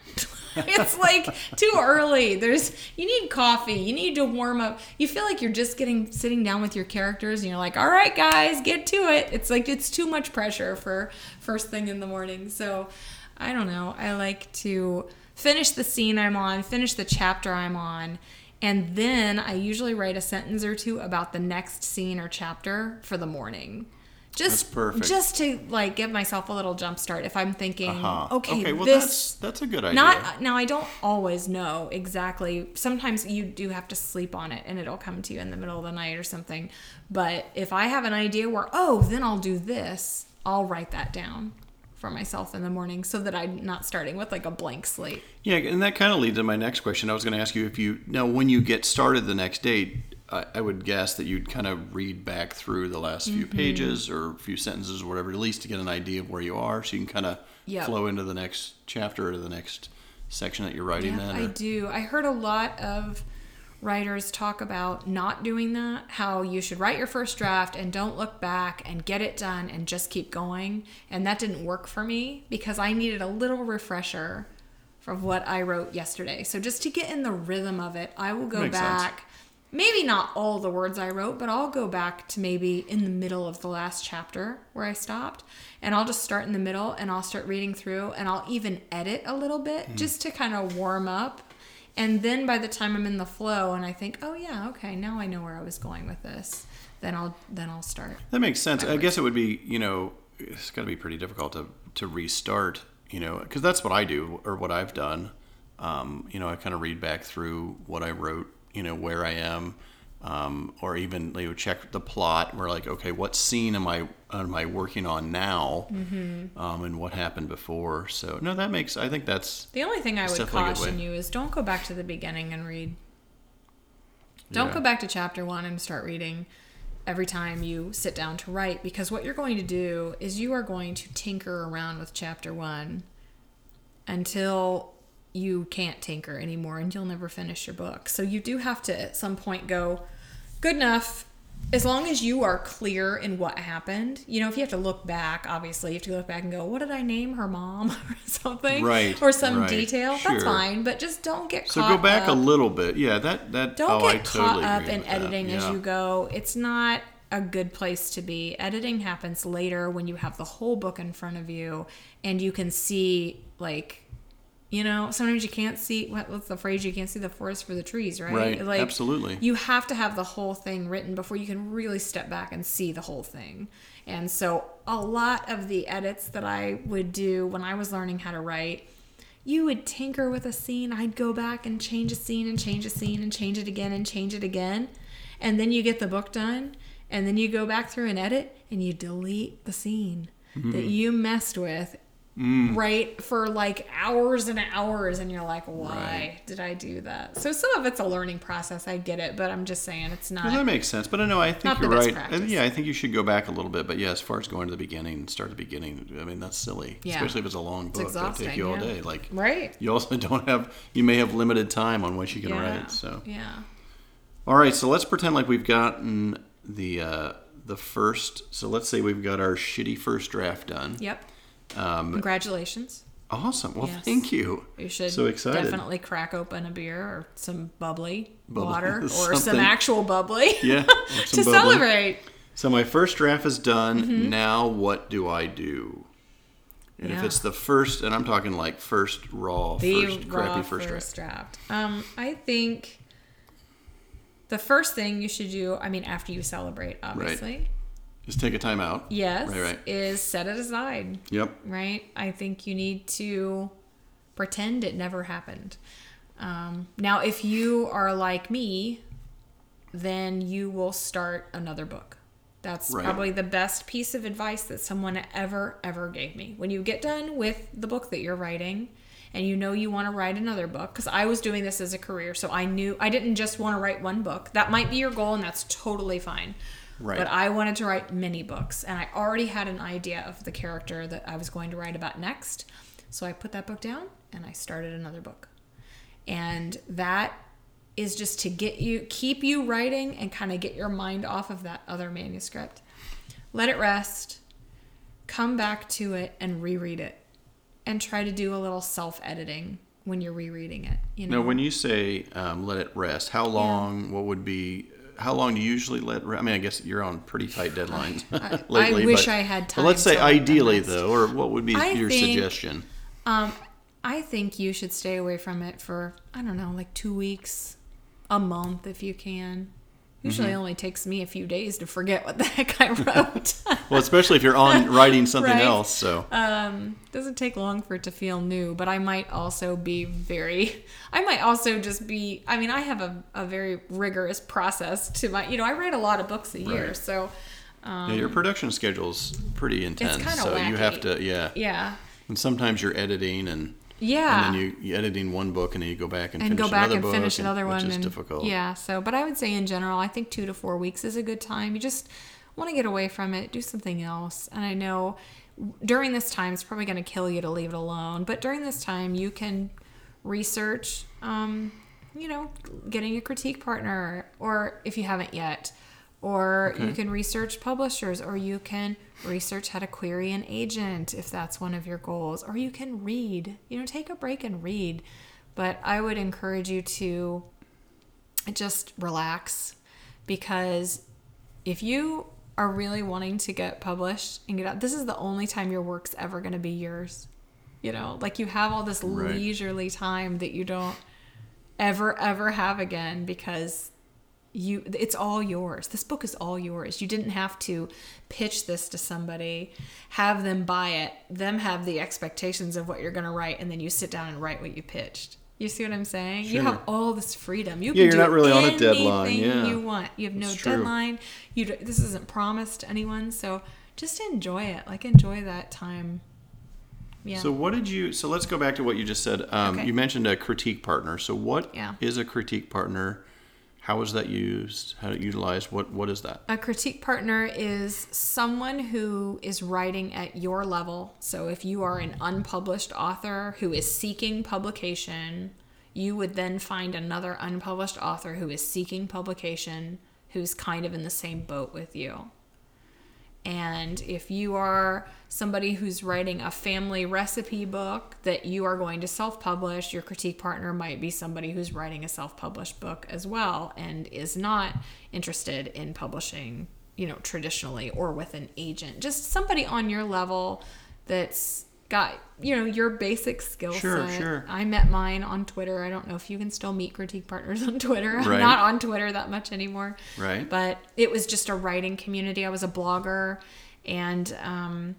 It's like too early. There's you need coffee. You need to warm up. You feel like you're just getting sitting down with your characters and you're like, all right, guys, get to it. It's like it's too much pressure for first thing in the morning. So I don't know. I like to finish the scene I'm on, finish the chapter I'm on, and then I usually write a sentence or two about the next scene or chapter for the morning. Just, that's perfect. Just to like give myself a little jump start if I'm thinking, uh-huh. okay, okay well, this... that's, that's a good idea. Not, now, I don't always know exactly. Sometimes you do have to sleep on it, and it'll come to you in the middle of the night or something. But if I have an idea where, oh, then I'll do this, I'll write that down for myself in the morning so that I'm not starting with like a blank slate. Yeah, and that kind of leads to my next question. I was going to ask you if you... Now, when you get started the next day... I would guess that you'd kind of read back through the last few mm-hmm. pages or few sentences or whatever, at least to get an idea of where you are, so you can kind of yep. flow into the next chapter or the next section that you're writing yep, in. Or... I do. I heard a lot of writers talk about not doing that, how you should write your first draft and don't look back and get it done and just keep going. And that didn't work for me because I needed a little refresher from what I wrote yesterday. So just to get in the rhythm of it, I will go Makes back... sense. Maybe not all the words I wrote, but I'll go back to maybe in the middle of the last chapter where I stopped, and I'll just start in the middle, and I'll start reading through, and I'll even edit a little bit mm. just to kind of warm up. And then by the time I'm in the flow and I think, oh yeah, okay, now I know where I was going with this, then I'll then I'll start. That makes sense. I guess it would be, you know, it's got to be pretty difficult to, to restart, you know, because that's what I do or what I've done. Um, you know, I kind of read back through what I wrote, you know, where I am, um, or even, you know, check the plot. We're like, okay, what scene am I am I working on now, mm-hmm. um, and what happened before? So no, that makes. I think that's the only thing I would caution you is don't go back to the beginning and read. Don't yeah. go back to chapter one and start reading every time you sit down to write, because what you're going to do is you are going to tinker around with chapter one until you can't tinker anymore and you'll never finish your book. So you do have to at some point go, good enough, as long as you are clear in what happened. You know, if you have to look back, obviously, you have to look back and go, what did I name her mom or something? Right. Or some right. detail. Sure. That's fine, but just don't get so caught up. So go back up. a little bit. Yeah, that... that don't oh, get I caught totally up in editing yeah. as you go. It's not a good place to be. Editing happens later when you have the whole book in front of you and you can see, like... You know, sometimes you can't see, what, what's the phrase? You can't see the forest for the trees, right? Right, like, absolutely. You have to have the whole thing written before you can really step back and see the whole thing. And so a lot of the edits that I would do when I was learning how to write, you would tinker with a scene. I'd go back and change a scene and change a scene and change it again and change it again. And then you get the book done. And then you go back through and edit and you delete the scene mm-hmm. that you messed with. Mm. Right, for like hours and hours, and you're like, why right. did I do that? So some of it's a learning process, I get it, but I'm just saying it's not. Well, that makes sense, but I know I think you're right. And yeah, I think you should go back a little bit, but yeah, as far as going to the beginning, start the beginning, I mean, that's silly, yeah. especially if it's a long book. It'll take you all yeah. day. Like, right. You also don't have, you may have limited time on what you can yeah. write. So yeah. All right, so let's pretend like we've gotten the uh, the first. So let's say we've got our shitty first draft done. Yep. Um, Congratulations. Awesome. Well, yes. thank you. You should so excited. Definitely crack open a beer or some bubbly, bubbly water or something. Some actual bubbly yeah, some to bubbly. Celebrate. So my first draft is done. Mm-hmm. Now what do I do? And yeah. if it's the first, and I'm talking like first raw, the first raw crappy first, first draft. draft. Um, I think the first thing you should do, I mean, after you celebrate, obviously, right. Just take a time out. Yes. Right, right. Is set it aside. Yep. Right? I think you need to pretend it never happened. Um, now, if you are like me, then you will start another book. That's right. Probably the best piece of advice that someone ever, ever gave me. When you get done with the book that you're writing and you know you want to write another book, because I was doing this as a career, so I knew I didn't just want to write one book. That might be your goal, and that's totally fine. Right. But I wanted to write many books, and I already had an idea of the character that I was going to write about next. So I put that book down, and I started another book. And that is just to get you, keep you writing and kind of get your mind off of that other manuscript. Let it rest. Come back to it and reread it. And try to do a little self-editing when you're rereading it. You know? Now, when you say um, let it rest, how long, yeah. what would be... How long do you usually let? I mean, I guess you're on pretty tight deadlines I, lately. I wish but, I had time. But let's say ideally, though, or what would be I your think, suggestion? Um, I think you should stay away from it for, I don't know, like two weeks, a month if you can. Usually mm-hmm. it only takes me a few days to forget what the heck I wrote. Well, especially if you're on writing something right? else. So um, it doesn't take long for it to feel new, but I might also be very, I might also just be, I mean, I have a, a very rigorous process to my, you know, I write a lot of books a year. Right. So um, yeah, your production schedule's pretty intense. It's kind of so wacky. You have to, yeah. Yeah. And sometimes you're editing and. Yeah. And then you, you're editing one book and then you go back and, and finish go back another and book finish another and, one. Which is and, difficult. Yeah. So, but I would say in general, I think two to four weeks is a good time. You just want to get away from it, do something else. And I know during this time, it's probably going to kill you to leave it alone. But during this time, you can research, um, you know, getting a critique partner or if you haven't yet. Or okay. you can research publishers, or you can research how to query an agent if that's one of your goals. Or you can read, you know, take a break and read. But I would encourage you to just relax, because if you are really wanting to get published and get out, this is the only time your work's ever going to be yours. You know, like you have all this right. leisurely time that you don't ever, ever have again because... You, it's all yours. This book is all yours. You didn't have to pitch this to somebody, have them buy it, them have the expectations of what you're going to write, and then you sit down and write what you pitched. You see what I'm saying? Sure. You have all this freedom. You yeah, can you're do not really on a deadline. Yeah. You want. You have no deadline. You do, this isn't promised to anyone, so just enjoy it. Like enjoy that time. Yeah. So what did you? So let's go back to what you just said. Um, okay. You mentioned a critique partner. So what yeah. is a critique partner? How is that used? How to utilize? What, what is that? A critique partner is someone who is writing at your level. So if you are an unpublished author who is seeking publication, you would then find another unpublished author who is seeking publication, who's kind of in the same boat with you. And if you are somebody who's writing a family recipe book that you are going to self-publish, your critique partner might be somebody who's writing a self-published book as well and is not interested in publishing, you know, traditionally or with an agent. Just somebody on your level that's got, you know, your basic skill set. Sure, sure. I met mine on Twitter. I don't know if you can still meet critique partners on Twitter. Right. I'm not on Twitter that much anymore. Right. But it was just a writing community. I was a blogger, and um,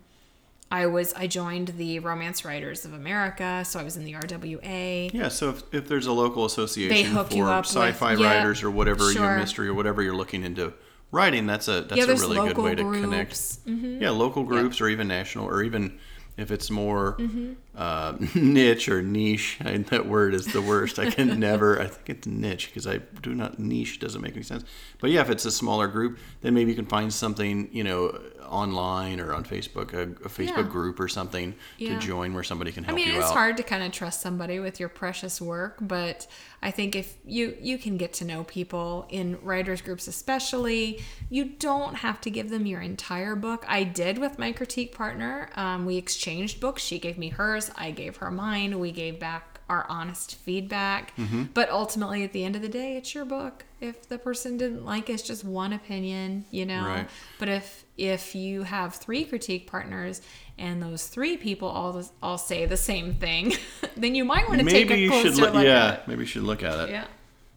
I was I joined the Romance Writers of America, so I was in the R W A. Yeah. So if, if there's a local association they hook for you up sci-fi with, writers yeah, or whatever, sure. your mystery or whatever you're looking into. Writing. That's a that's yeah, a really good way groups. to connect. Mm-hmm. Yeah, local groups yep. or even national or even. If it's more mm-hmm. uh, niche or niche, I, that word is the worst. I can never, I think it's niche because I do not, niche doesn't make any sense. But yeah, if it's a smaller group, then maybe you can find something, you know, online or on Facebook, a, a Facebook yeah. group or something yeah. to join where somebody can help you out. I mean, you it's out. hard to kind of trust somebody with your precious work, but I think if you, you can get to know people in writers groups especially, you don't have to give them your entire book. I did with my critique partner. Um, we exchanged Changed books. She gave me hers. I gave her mine. We gave back our honest feedback. Mm-hmm. But ultimately, at the end of the day, it's your book. If the person didn't like it, it's just one opinion, you know. Right. But if if you have three critique partners and those three people all all say the same thing, then you might want to maybe take a closer should look, look yeah, at it. Maybe you should look at it. Yeah.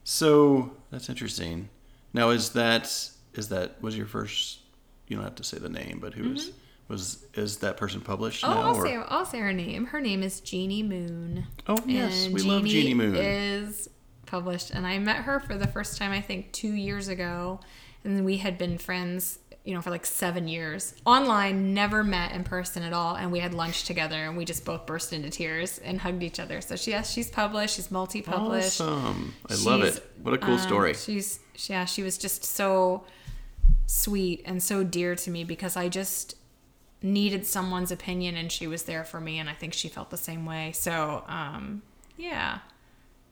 So that's interesting. Now, is that is that was your first you don't have to say the name, but who mm-hmm. is was is that person published? Oh, now, I'll or? say I'll say her name. Her name is Jeannie Moon. Oh yes, and we Jeannie love Jeannie Moon. Is published, and I met her for the first time I think two years ago, and we had been friends, you know, for like seven years online, never met in person at all. And we had lunch together and we just both burst into tears and hugged each other. So she, yes, she's published, she's multi-published. Awesome. I she's, love it. What a cool um, story. She's, yeah, she was just so sweet and so dear to me because I just needed someone's opinion and she was there for me. And I think she felt the same way. So, um, yeah,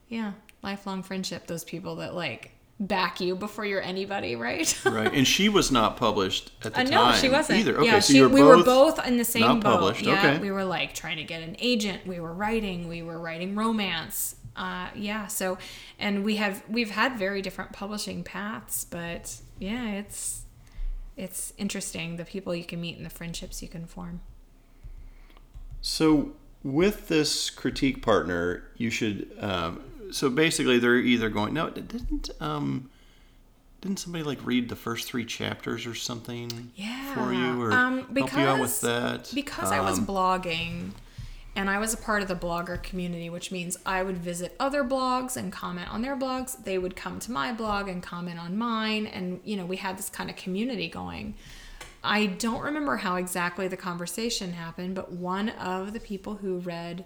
yeah. Lifelong friendship. Those people that like, back you before you're anybody, right? Right. And she was not published at the uh, no, time. No, she wasn't. Either. Okay, yeah, so she, you were we both were both in the same not boat. Published. Yeah, okay. We were like trying to get an agent. We were writing. We were writing romance. Uh, yeah. So, and we have we've had very different publishing paths, but yeah, it's it's interesting the people you can meet and the friendships you can form. So with this critique partner, you should. Um, So basically, they're either going, no, didn't um, didn't somebody like read the first three chapters or something yeah. for you, or um, because, help you out with that? Because um, I was blogging, and I was a part of the blogger community, which means I would visit other blogs and comment on their blogs. They would come to my blog and comment on mine, and you know we had this kind of community going. I don't remember how exactly the conversation happened, but one of the people who read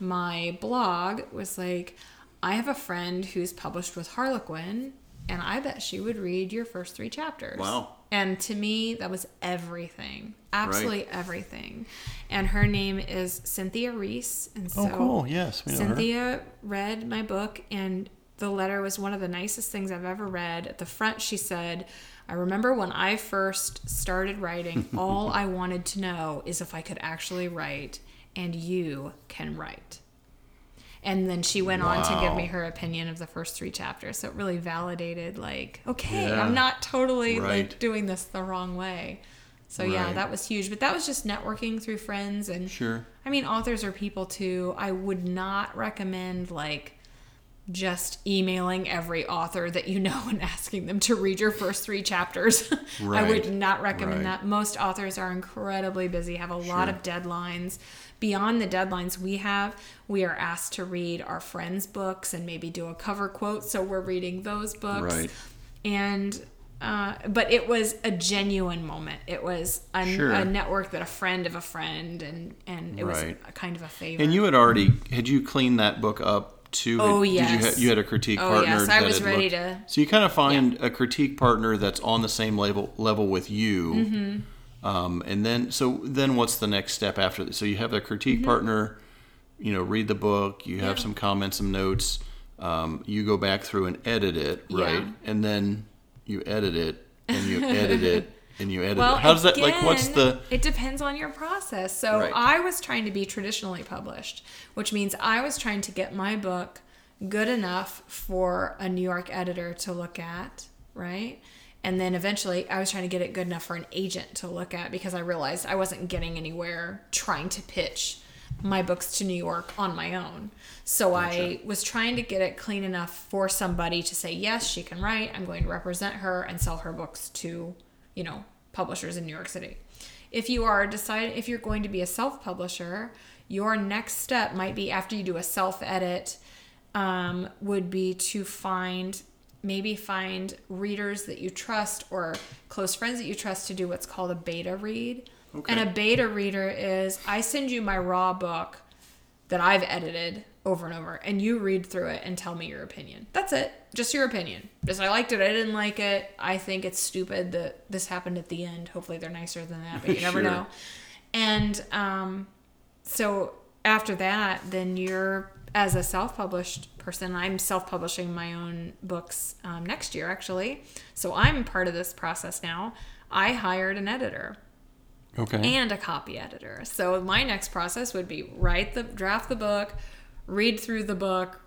my blog was like, I have a friend who's published with Harlequin, and I bet she would read your first three chapters. Wow. And to me, that was everything. Absolutely right. Everything. And her name is Cynthia Reese. And so oh, cool. Yes, we know Cynthia her. Read my book, and the letter was one of the nicest things I've ever read. At the front, she said, I remember when I first started writing, all I wanted to know is if I could actually write, and you can write. And then she went wow. on to give me her opinion of the first three chapters. So it really validated, like, okay, yeah. I'm not totally right. like doing this the wrong way. So right. yeah, that was huge. But that was just networking through friends. And sure. I mean, authors are people too. I would not recommend like just emailing every author that you know and asking them to read your first three chapters. Right. I would not recommend right. that. Most authors are incredibly busy, have a sure. lot of deadlines. Beyond the deadlines we have, we are asked to read our friends' books and maybe do a cover quote. So we're reading those books. Right. And, uh, but it was a genuine moment. It was a, sure. a network that a friend of a friend, and, and it right. was a kind of a favor. And you had already, had you cleaned that book up too? Oh, did yes. You, ha- you had a critique oh, partner. Oh, yes. I that was ready looked, to. So you kind of find yeah. a critique partner that's on the same level, level with you. Mm-hmm. Um, and then, so then what's the next step after that? So you have a critique mm-hmm. partner, you know, read the book, you have yeah. some comments, some notes, um, you go back through and edit it, right? Yeah. And then you edit it and you edit it and you edit well, it. How does that, again, like, what's the... It depends on your process. So right. I was trying to be traditionally published, which means I was trying to get my book good enough for a New York editor to look at, right? And then eventually I was trying to get it good enough for an agent to look at because I realized I wasn't getting anywhere trying to pitch my books to New York on my own. So gotcha. I was trying to get it clean enough for somebody to say, yes, she can write. I'm going to represent her and sell her books to, you know, publishers in New York City. If you are deciding, if you're going to be a self-publisher, your next step might be after you do a self-edit, um, would be to find... Maybe find readers that you trust or close friends that you trust to do what's called a beta read. Okay. And a beta reader is I send you my raw book that I've edited over and over, and you read through it and tell me your opinion. That's it. Just your opinion. Just I liked it. I didn't like it. I think it's stupid that this happened at the end. Hopefully they're nicer than that, but you never sure. know. And um, so after that, then you're... As a self-published person, I'm self-publishing my own books um, next year, actually. So I'm part of this process now. I hired an editor. Okay. And a copy editor. So my next process would be write the draft the book, read through the book,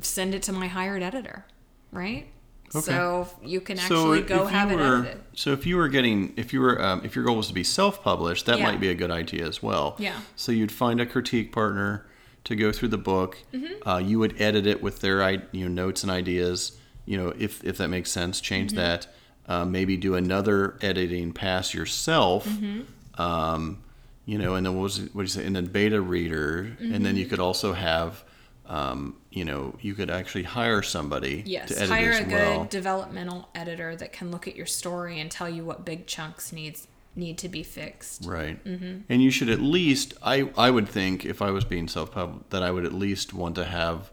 send it to my hired editor, right? Okay. So you can actually so go have were, it edited. So if you were getting, if you were, um, if your goal was to be self-published, that yeah. might be a good idea as well. Yeah. So you'd find a critique partner to go through the book, mm-hmm. uh, you would edit it with their you know, notes and ideas, you know, if if that makes sense, change mm-hmm. that. uh, maybe do another editing pass yourself. Mm-hmm. Um, you know, and then what was it, what did you say? And then beta reader, mm-hmm. and then you could also have. Um, you know, you could actually hire somebody yes, to edit hire as a well. Good developmental editor that can look at your story and tell you what big chunks needs need to be fixed. Right. Mm-hmm. And you should at least, I, I would think if I was being self-published, that I would at least want to have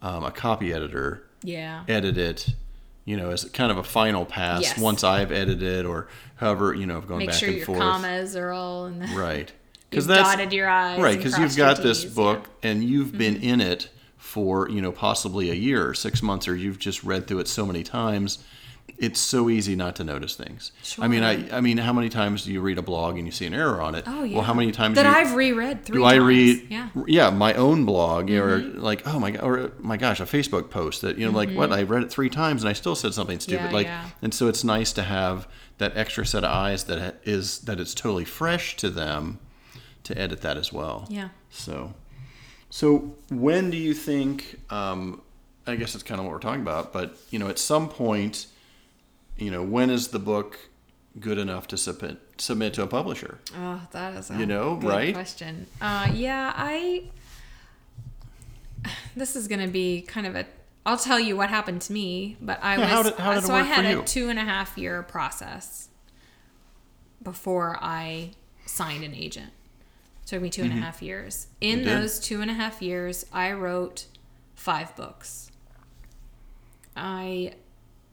um, a copy editor yeah. edit it, you know, as kind of a final pass yes. once I've edited or however, you know, I've gone Make back sure and forth. Make sure your commas are all in the... Right. You've dotted your I's. Right, because you've got this book yeah. and you've mm-hmm. been in it for, you know, possibly a year or six months, or you've just read through it so many times, it's so easy not to notice things. Sure. I mean, I, I mean, how many times do you read a blog and you see an error on it? Oh, yeah. Well, how many times that do you, I've reread three do times. I read, yeah, yeah, my own blog, mm-hmm. or like, oh my god, or my gosh, a Facebook post that you know, mm-hmm. like what I read it three times and I still said something stupid, yeah, like, yeah. and so it's nice to have that extra set of eyes that is that it's totally fresh to them to edit that as well. Yeah. So. So when do you think, um, I guess it's kind of what we're talking about, but, you know, at some point, you know, when is the book good enough to submit submit to a publisher? Oh, that is a you know, good right? question. Uh, yeah, I, this is going to be kind of a, I'll tell you what happened to me, but I yeah, was, how did, how did so I had a you? two and a half year process before I signed an agent. Took me two and mm-hmm. a half years. In those two and a half years, I wrote five books. I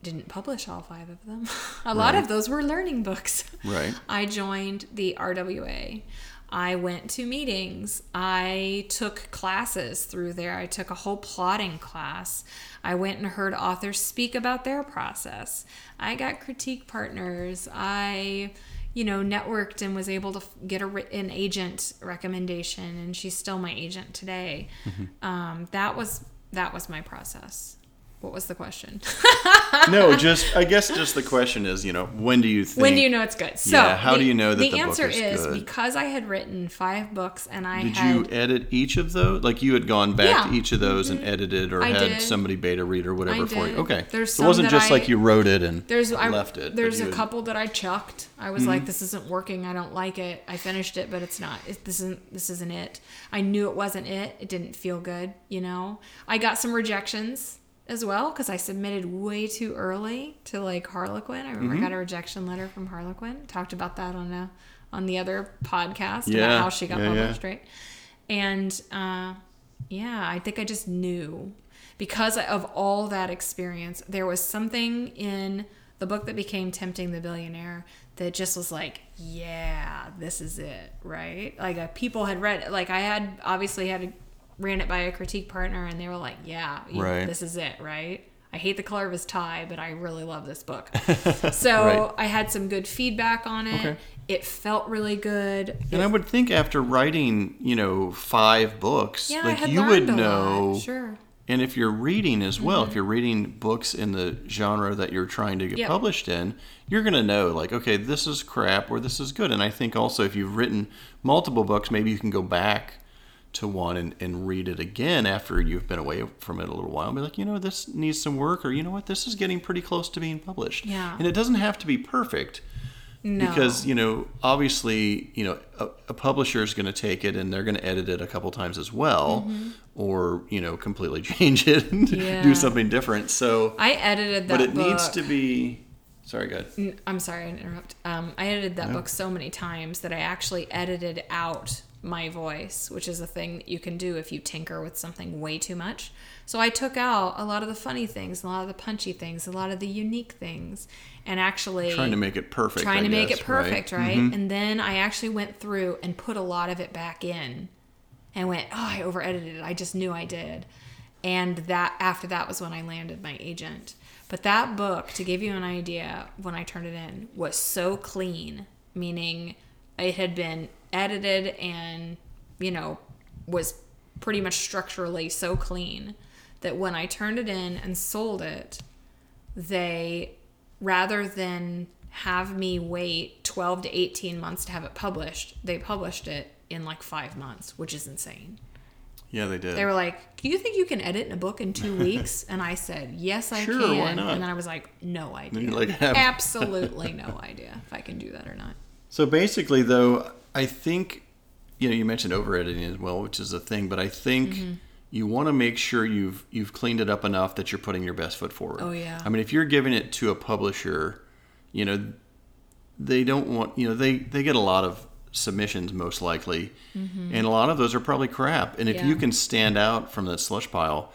didn't publish all five of them. A right. lot of those were learning books. Right. I joined the R W A. I went to meetings. I took classes through there. I took a whole plotting class. I went and heard authors speak about their process. I got critique partners. I... you know, networked and was able to get a, an agent recommendation, and she's still my agent today. Mm-hmm. Um, that was that was my process. What was the question? No, just I guess just the question is, you know, when do you think? When do you know it's good? So yeah, how the, do you know that the, the answer book is, is good? Because I had written five books and I did had, you edit each of those? Like you had gone back yeah. to each of those mm-hmm. and edited, or I had did. somebody beta read or whatever for you. Okay, there's so it wasn't just I, like you wrote it and there's, left it. I, there's a would, couple that I chucked. I was mm-hmm. like, this isn't working. I don't like it. I finished it, but it's not. It, this isn't. This isn't it. I knew it wasn't it. It didn't feel good. You know, I got some rejections as well, because I submitted way too early to like Harlequin. I remember mm-hmm. I got a rejection letter from Harlequin. Talked about that on a on the other podcast yeah. about how she got yeah, published, yeah. right? And uh, yeah, I think I just knew because of all that experience, there was something in the book that became Tempting the Billionaire that just was like, yeah, this is it, right? Like uh, people had read it. Like I had obviously had a ran it by a critique partner, and they were like, yeah, you, right. this is it, right? I hate the color of his tie, but I really love this book. So right. I had some good feedback on it. Okay. It felt really good. And it, I would think after writing, you know, five books, yeah, like you would know. Sure. And if you're reading as well, mm-hmm. if you're reading books in the genre that you're trying to get yep. published in, you're going to know, like, okay, this is crap or this is good. And I think also if you've written multiple books, maybe you can go back to one and, and read it again after you've been away from it a little while and be like, you know, this needs some work, or you know what, this is getting pretty close to being published. Yeah. And it doesn't have to be perfect. No. Because, you know, obviously, you know, a, a publisher is going to take it and they're going to edit it a couple times as well, mm-hmm. or, you know, completely change it and yeah. do something different. So I edited that book. But it book. needs to be... Sorry, go ahead. I'm sorry, I interrupted. Um, I edited that no. book so many times that I actually edited out my voice, which is a thing that you can do if you tinker with something way too much. So I took out a lot of the funny things, a lot of the punchy things, a lot of the unique things, and actually trying to make it perfect. Trying I to guess, make it perfect, right? right? Mm-hmm. And then I actually went through and put a lot of it back in, and went, oh, I over edited it. I just knew I did, and that after that was when I landed my agent. But that book, to give you an idea, when I turned it in, was so clean, meaning it had been edited and, you know, was pretty much structurally so clean that when I turned it in and sold it, they, rather than have me wait twelve to eighteen months to have it published, they published it in like five months, which is insane. Yeah, they did. They were like, do you think you can edit a book in two weeks? And I said, yes, I sure, can. Why not? And then I was like, no idea. Like, have... Absolutely no idea if I can do that or not. So basically, though, I think, you know, you mentioned over-editing as well, which is a thing, but I think... Mm-hmm. You want to make sure you've you've cleaned it up enough that you're putting your best foot forward. Oh, yeah. I mean, if you're giving it to a publisher, you know, they don't want, you know, they, they get a lot of submissions most likely. Mm-hmm. And a lot of those are probably crap. And if yeah. you can stand out from that slush pile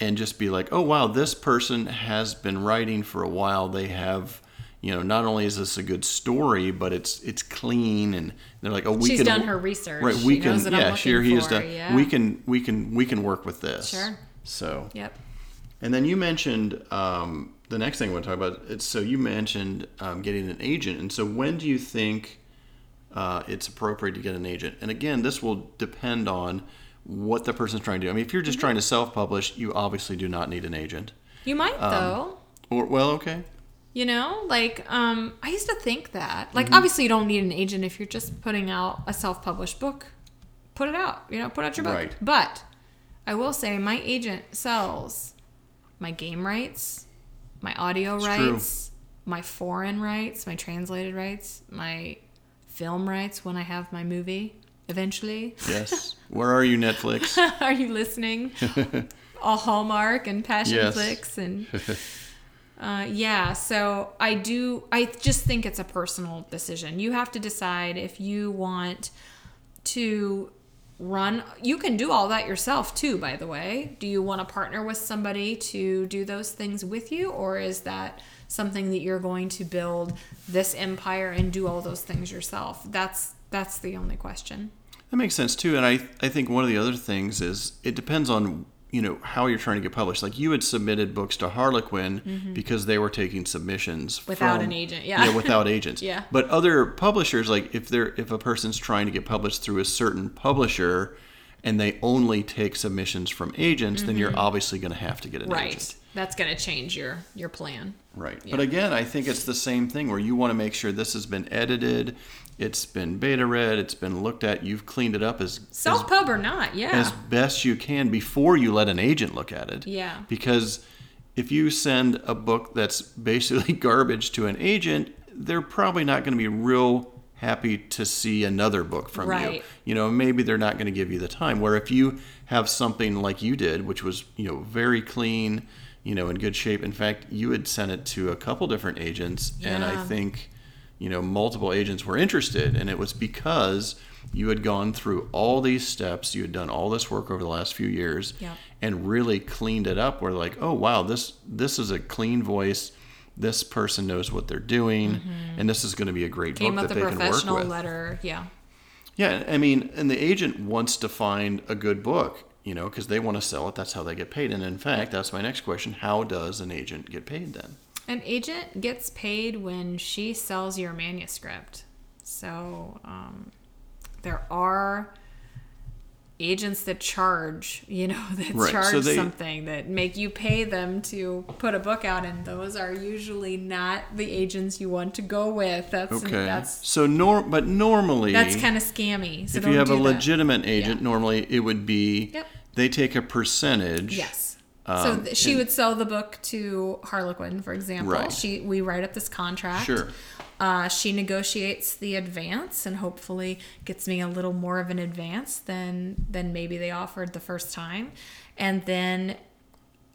and just be like, oh, wow, this person has been writing for a while. They have, you know, not only is this a good story, but it's it's clean, and they're like, oh, we She's can. She's done her research. Right, we she can. Knows that yeah, I'm she or he for, has done. Yeah. We can. We can. We can work with this. Sure. So. Yep. And then you mentioned um, the next thing I want to talk about. It's, so you mentioned um, getting an agent, and so when do you think uh, it's appropriate to get an agent? And again, this will depend on what the person's trying to do. I mean, if you're just mm-hmm. trying to self-publish, you obviously do not need an agent. You might um, though. Or well, okay. You know, like, um, I used to think that. Like, mm-hmm. obviously you don't need an agent if you're just putting out a self-published book. Put it out. You know, put out your book. Right. But I will say my agent sells my game rights, my audio it's rights, true. my foreign rights, my translated rights, my film rights when I have my movie eventually. Yes. Where are you, Netflix? Are you listening? All Hallmark and Passionflix yes. and... Uh, yeah, so I do, I just think it's a personal decision. You have to decide if you want to run, you can do all that yourself too, by the way. Do you want to partner with somebody to do those things with you? Or is that something that you're going to build this empire and do all those things yourself? That's, that's the only question. That makes sense too. And I, I think one of the other things is it depends on you know, how you're trying to get published. Like you had submitted books to Harlequin mm-hmm. because they were taking submissions without from, an agent. Yeah. yeah without agents. yeah. But other publishers, like if they're, if a person's trying to get published through a certain publisher and they only take submissions from agents, mm-hmm. then you're obviously going to have to get an right. agent. That's going to change your, your plan. Right. Yeah. But again, I think it's the same thing where you want to make sure this has been edited. It's been beta read. It's been looked at. You've cleaned it up as self-pub as, or not, yeah, as best you can before you let an agent look at it. Yeah, because if you send a book that's basically garbage to an agent, they're probably not going to be real happy to see another book from right. you. You know, maybe they're not going to give you the time. Where if you have something like you did, which was you know very clean, you know in good shape. In fact, you had sent it to a couple different agents, yeah. and I think. You know, multiple agents were interested, and it was because you had gone through all these steps, you had done all this work over the last few years, yep. and really cleaned it up. Where like, oh wow, this this is a clean voice. This person knows what they're doing, mm-hmm. and this is going to be a great Came book that they can work with. Came up with a professional letter, yeah. Yeah, I mean, and the agent wants to find a good book, you know, because they want to sell it. That's how they get paid. And in fact, that's my next question: how does an agent get paid then? An agent gets paid when she sells your manuscript. So um, there are agents that charge, you know, that right. charge so they, something that make you pay them to put a book out, and those are usually not the agents you want to go with. That's okay. That's, so norm, but normally that's kind of scammy. So if you have a that. legitimate agent, yeah. normally it would be yep. they take a percentage. Yes. Um, so she and, would sell the book to Harlequin, for example. Right. She we write up this contract. Sure. Uh, she negotiates the advance and hopefully gets me a little more of an advance than than maybe they offered the first time, and then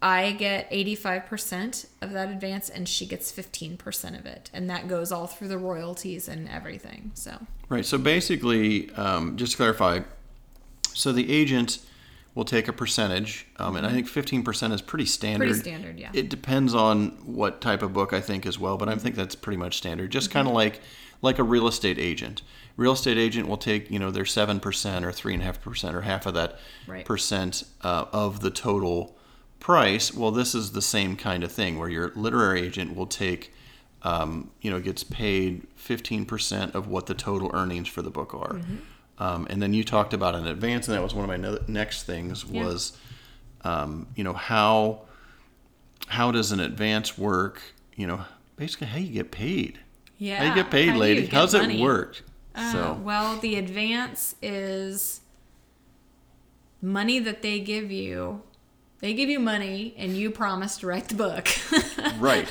I get eighty-five percent of that advance, and she gets fifteen percent of it, and that goes all through the royalties and everything. So right. So basically, um, just to clarify, so the agent. We'll take a percentage, um, and I think fifteen percent is pretty standard. Pretty standard, yeah. It depends on what type of book I think as well, but I think that's pretty much standard. Just mm-hmm. kind of like like a real estate agent. Real estate agent will take you know their seven percent or three point five percent or half of that right. percent uh, of the total price. Well, this is the same kind of thing where your literary agent will take, um, you know, gets paid fifteen percent of what the total earnings for the book are. Mm-hmm. Um, and then you talked about an advance, and that was one of my next things was, yeah. um, you know, how how does an advance work? You know, basically how you get paid. Yeah. How you get paid, how lady. Get How's money? It work? Uh, so. Well, the advance is money that they give you, they give you money and you promise to write the book. Right.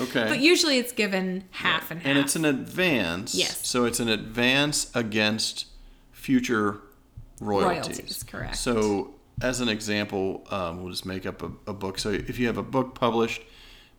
Okay. But usually it's given half right. and half. And it's an advance. Yes. So it's an advance against future royalties. Royalties, correct. So as an example, um, we'll just make up a, a book. So if you have a book published,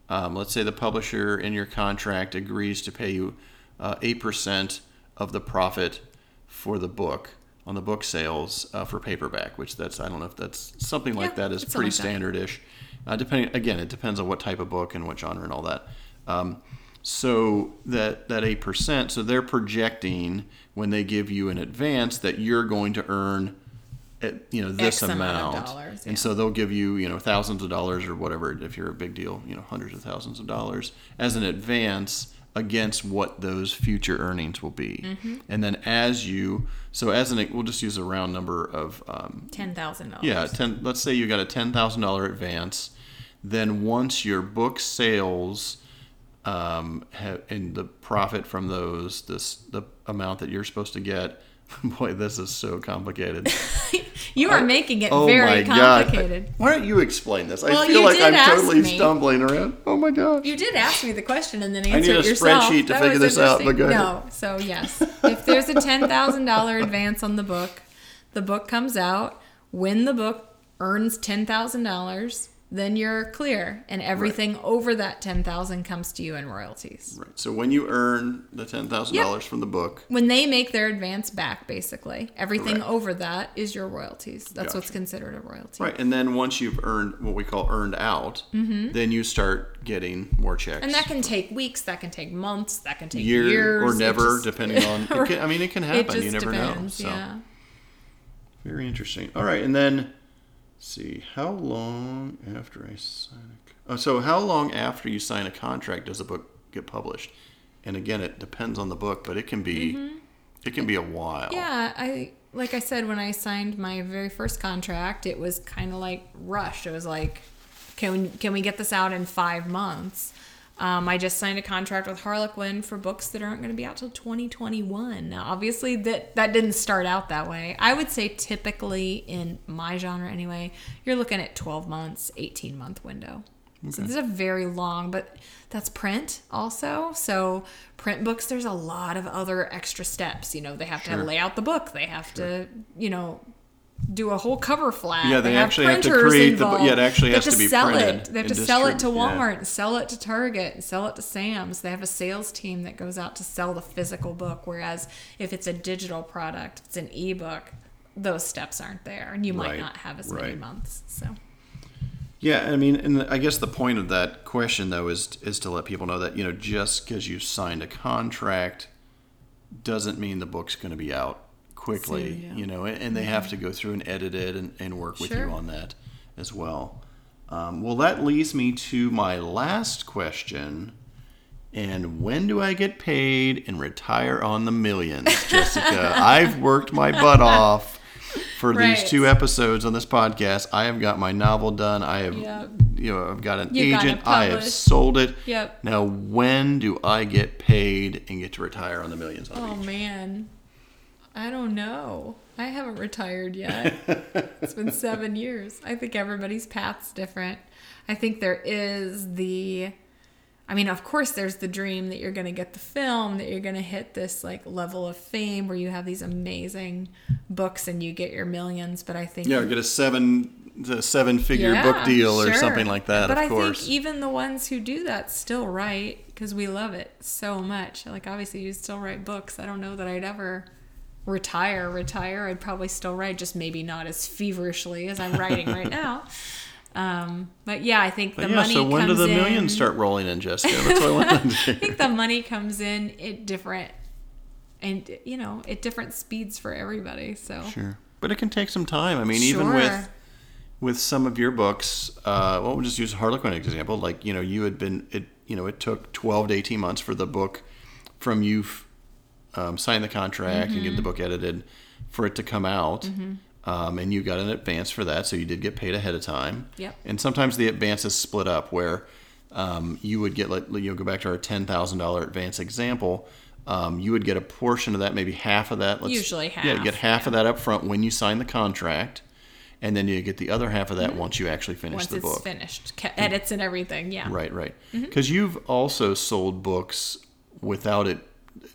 um, let's say the publisher in your contract agrees to pay you uh, eight percent of the profit for the book. On the book sales uh, for paperback, which that's, I don't know if that's something like yeah, that is pretty like standard-ish. Uh, depending, again, it depends on what type of book and what genre and all that. Um, so that, that eight percent, so they're projecting when they give you an advance that you're going to earn at, you know, this X amount. Of dollars, yeah. And so they'll give you, you know, thousands of dollars or whatever, if you're a big deal, you know, hundreds of thousands of dollars as an advance against what those future earnings will be. Mm-hmm. And then as you, so as an, we'll just use a round number of... Um, ten thousand dollars. Yeah, ten, let's say you got a ten thousand dollars advance. Then once your book sales um, have, and the profit from those, this the amount that you're supposed to get, boy, this is so complicated. You are I, making it oh very complicated. God. Why don't you explain this? Well, I feel like I'm totally me. stumbling around. Oh my gosh. You did ask me the question and then answer it yourself. I need a spreadsheet to that figure this out. But go ahead. No, so yes. If there's a ten thousand dollars advance on the book, the book comes out. When the book earns ten thousand dollars, then you're clear. And everything right. over that ten thousand dollars comes to you in royalties. Right. So when you earn the ten thousand dollars yep. from the book. When they make their advance back, basically. Everything right. over that is your royalties. That's gotcha. What's considered a royalty. Right. And then once you've earned what we call earned out, mm-hmm. then you start getting more checks. And that can take weeks. That can take months. That can take Year, years. Or never, just, depending on. It can, I mean, it can happen. It just you never depends, know. So. Yeah. Very interesting. All right. And then... see, how long after I sign a oh, so how long after you sign a contract does a book get published? And again, it depends on the book, but it can be mm-hmm. it can be a while. Yeah, I like I said, when I signed my very first contract, it was kind of like rushed. It was like, can we, can we get this out in five months? Um, I just signed a contract with Harlequin for books that aren't going to be out till twenty twenty-one. Now, obviously, that, that didn't start out that way. I would say typically, in my genre anyway, you're looking at twelve months, eighteen-month window. Okay. So this is a very long, but that's print also. So print books, there's a lot of other extra steps. You know, they have sure. to lay out the book. They have sure. to, you know... do a whole cover flat. Yeah, they, they actually have, have to create involved. the. Yeah, it actually has to, to be printed. It. They have to sell it to Walmart, yeah. sell it to Target, sell it to Sam's. They have a sales team that goes out to sell the physical book. Whereas if it's a digital product, it's an ebook, those steps aren't there, and you might right. not have as many right. months. So. Yeah, I mean, and I guess the point of that question though is is to let people know that you know just because you signed a contract doesn't mean the book's going to be out. Quickly, so, yeah. you know, and they have to go through and edit it and, and work with sure. you on that as well. Um, well, that leads me to my last question. And when do I get paid and retire on the millions, Jessica? I've worked my butt off for right. these two episodes on this podcast. I have got my novel done. I have, yep. you know, I've got an you agent. I have sold it. Yep. Now, when do I get paid and get to retire on the millions? On oh, the man. I don't know. I haven't retired yet. It's been seven years. I think everybody's path's different. I think there is the, I mean, of course there's the dream that you're going to get the film, that you're going to hit this like level of fame where you have these amazing books and you get your millions. But I think. Yeah, get a seven the seven figure yeah, book deal sure. or something like that. But of I course. think even the ones who do that still write because we love it so much. Like obviously you still write books. I don't know that I'd ever... retire retire I'd probably still write, just maybe not as feverishly as I'm writing right now. Um but yeah, I think the yeah, money so when comes do the in... millions start rolling in, Jessica? That's what I want to do. I think the money comes in at different and you know at different speeds for everybody, so sure but it can take some time. I mean sure. even with with some of your books, uh well, we'll just use Harlequin example, like you know you had been it you know it took twelve to eighteen months for the book from you f- Um, sign the contract mm-hmm. and get the book edited for it to come out. Mm-hmm. Um, and you got an advance for that, so you did get paid ahead of time. Yep. And sometimes the advance is split up where um, you would get, like, you know, go back to our ten thousand dollars advance example, um, you would get a portion of that, maybe half of that. Let's, Usually half. Yeah, you get half yeah. of that up front when you sign the contract. And then you get the other half of that mm-hmm. once you actually finish once the book. Once it's finished. Ca- edits and everything, yeah. Right, right. Because mm-hmm. you've also sold books without it,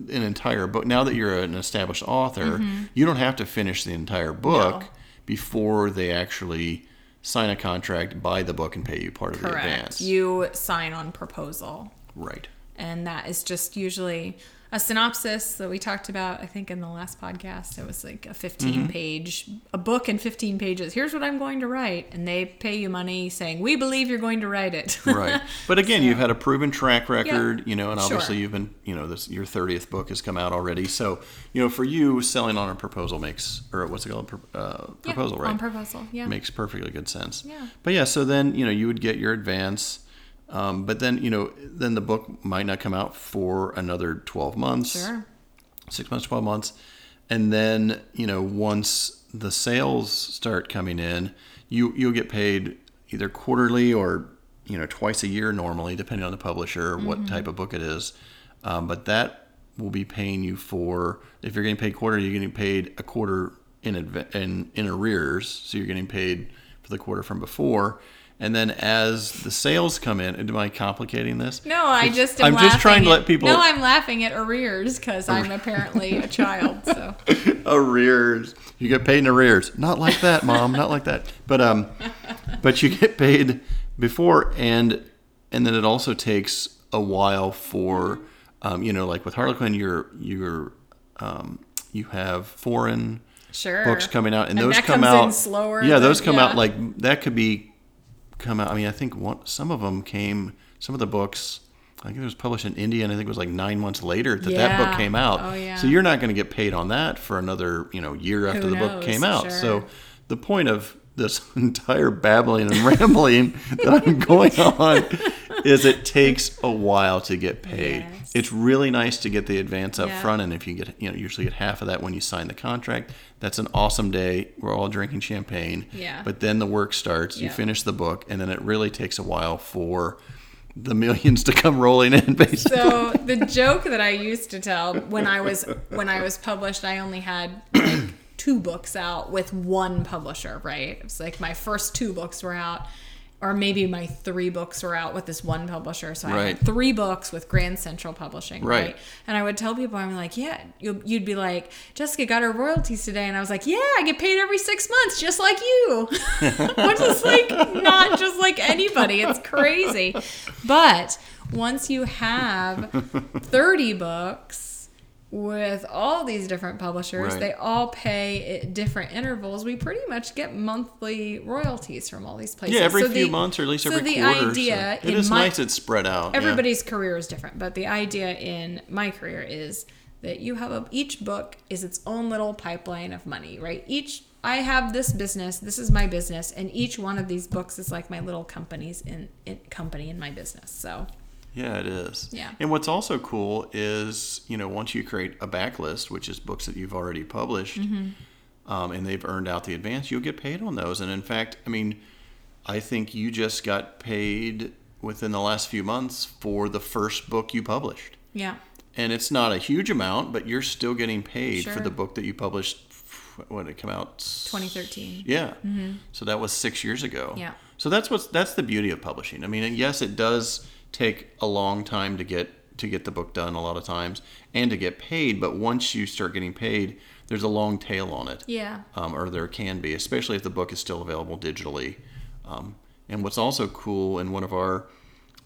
an entire book. Now that you're an established author, mm-hmm. you don't have to finish the entire book no. before they actually sign a contract, buy the book, and pay you part of Correct. The advance. You sign on proposal. Right. And that is just usually a synopsis that we talked about, I think, in the last podcast. It was like a fifteen-page, mm-hmm. a book in fifteen pages. Here's what I'm going to write. And they pay you money saying, we believe you're going to write it. Right. But again, so, you've had a proven track record, yeah, you know, and obviously sure. you've been, you know, this your thirtieth book has come out already. So, you know, for you, selling on a proposal makes, or what's it called? Uh, proposal, yeah, right? On proposal, yeah. Makes perfectly good sense. Yeah. But yeah, so then, you know, you would get your advance. Um, but then, you know, then the book might not come out for another twelve months, sure. six months, twelve months. And then, you know, once the sales start coming in, you, you'll get paid either quarterly or, you know, twice a year normally, depending on the publisher, mm-hmm. what type of book it is. Um, but that will be paying you for, if you're getting paid quarterly, you're getting paid a quarter in, adv- in, in arrears. So you're getting paid for the quarter from before. And then as the sales come in, am I complicating this? No, I just am I'm laughing just trying to at, let people... No, I'm laughing at arrears because I'm apparently a child, so... Arrears. You get paid in arrears. Not like that, Mom. Not like that. But um, but you get paid before, and and then it also takes a while for, um, you know, like with Harlequin, you're, you're, um, you have foreign sure. books coming out. And, and those that come comes out in slower. Yeah, than, those come yeah. out like... That could be... come out. I mean, I think one, some of them came, some of the books, I think it was published in India, and I think it was like nine months later that yeah. that book came out. Oh, yeah. So you're not going to get paid on that for another, you know, year after Who the knows? Book came out. Sure. So the point of this entire babbling and rambling that I'm going on is it takes a while to get paid. Yes. It's really nice to get the advance up yeah. front, and if you get, you know, usually get half of that when you sign the contract. That's an awesome day. We're all drinking champagne. Yeah. But then the work starts. Yeah. You finish the book, and then it really takes a while for the millions to come rolling in, basically. So the joke that I used to tell when I was when I was published, I only had like two books out with one publisher, right? It was like my first two books were out. Or maybe my three books were out with this one publisher. So I right. had three books with Grand Central Publishing. Right. right. And I would tell people, I'm like, yeah, you'll, you'd be like, Jessica got her royalties today. And I was like, yeah, I get paid every six months, just like you. Which is like, not just like anybody. It's crazy. But once you have thirty books, with all these different publishers, right. they all pay at different intervals. We pretty much get monthly royalties from all these places. Yeah, every so few the, months or at least every so quarter. So the idea... So it is my, nice it's spread out. Everybody's yeah. career is different, but the idea in my career is that you have... A, each book is its own little pipeline of money, right? Each... I have this business, this is my business, and each one of these books is like my little companies in, in company in my business, so... Yeah, it is. Yeah. And what's also cool is, you know, once you create a backlist, which is books that you've already published, mm-hmm. um, and they've earned out the advance, you'll get paid on those. And in fact, I mean, I think you just got paid within the last few months for the first book you published. Yeah. And it's not a huge amount, but you're still getting paid sure. for the book that you published when it came out. twenty thirteen Yeah. Mm-hmm. So that was six years ago. Yeah. So that's what's that's the beauty of publishing. I mean, and yes, it does take a long time to get to get the book done a lot of times and to get paid, but once you start getting paid, there's a long tail on it. Yeah. Um, or there can be, especially if the book is still available digitally. Um, and what's also cool, and one of our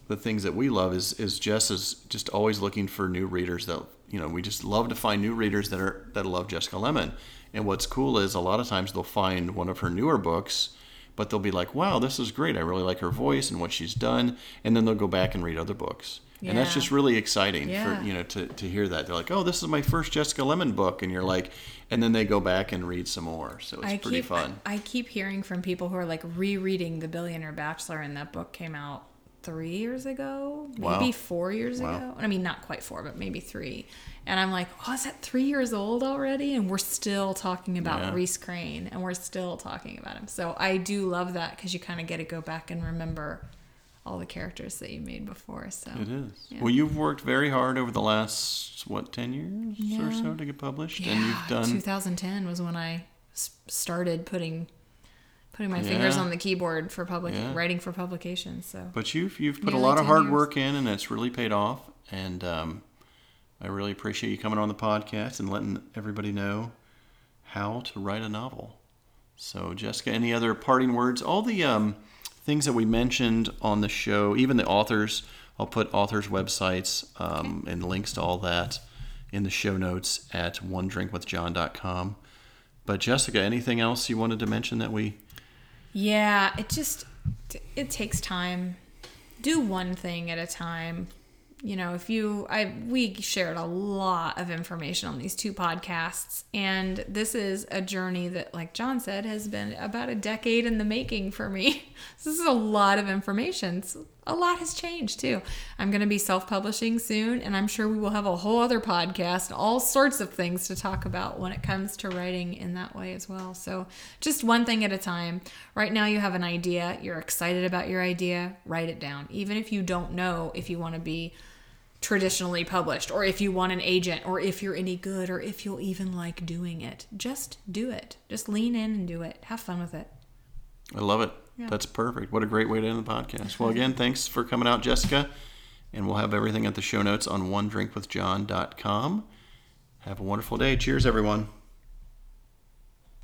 the things that we love is is Jess is just always looking for new readers that, you know, we just love to find new readers that are that love Jessica Lemon. And what's cool is a lot of times they'll find one of her newer books, but they'll be like, wow, this is great. I really like her voice and what she's done. And then they'll go back and read other books. Yeah. And that's just really exciting yeah. for, you know, to, to hear that. They're like, oh, this is my first Jessica Lemon book. And you're like, and then they go back and read some more. So it's I pretty keep, fun. I, I keep hearing from people who are like rereading The Billionaire Bachelor, and that book came out three years ago, maybe wow. four years wow. ago. I mean, not quite four, but maybe three. And I'm like, oh, is that three years old already? And we're still talking about yeah. Reese Crane, and we're still talking about him. So I do love that because you kind of get to go back and remember all the characters that you made before. So it is. Yeah. Well, you've worked very hard over the last, what, ten years yeah. or so to get published? Yeah, and you've done... twenty ten was when I started putting putting my yeah. fingers on the keyboard for public yeah. writing for publications. So, but you've you've put nearly a lot of hard years. work in, and it's really paid off. And um, I really appreciate you coming on the podcast and letting everybody know how to write a novel. So, Jessica, any other parting words? All the um, things that we mentioned on the show, even the authors, I'll put authors' websites um, okay. and links to all that in the show notes at one drink with john dot com. But Jessica, anything else you wanted to mention that we... Yeah, it just, it takes time. Do one thing at a time. You know, if you, I, we shared a lot of information on these two podcasts, and this is a journey that, like John said, has been about a decade in the making for me. This is a lot of information. It's, a lot has changed too. I'm going to be self-publishing soon, and I'm sure we will have a whole other podcast, all sorts of things to talk about when it comes to writing in that way as well. So just one thing at a time. Right now you have an idea, you're excited about your idea, write it down. Even if you don't know if you want to be traditionally published, or if you want an agent, or if you're any good, or if you'll even like doing it. Just do it. Just lean in and do it. Have fun with it. I love it. Yeah. That's perfect. What a great way to end the podcast. Well, again, thanks for coming out, Jessica. And we'll have everything at the show notes on one drink with john dot com. Have a wonderful day. Cheers, everyone.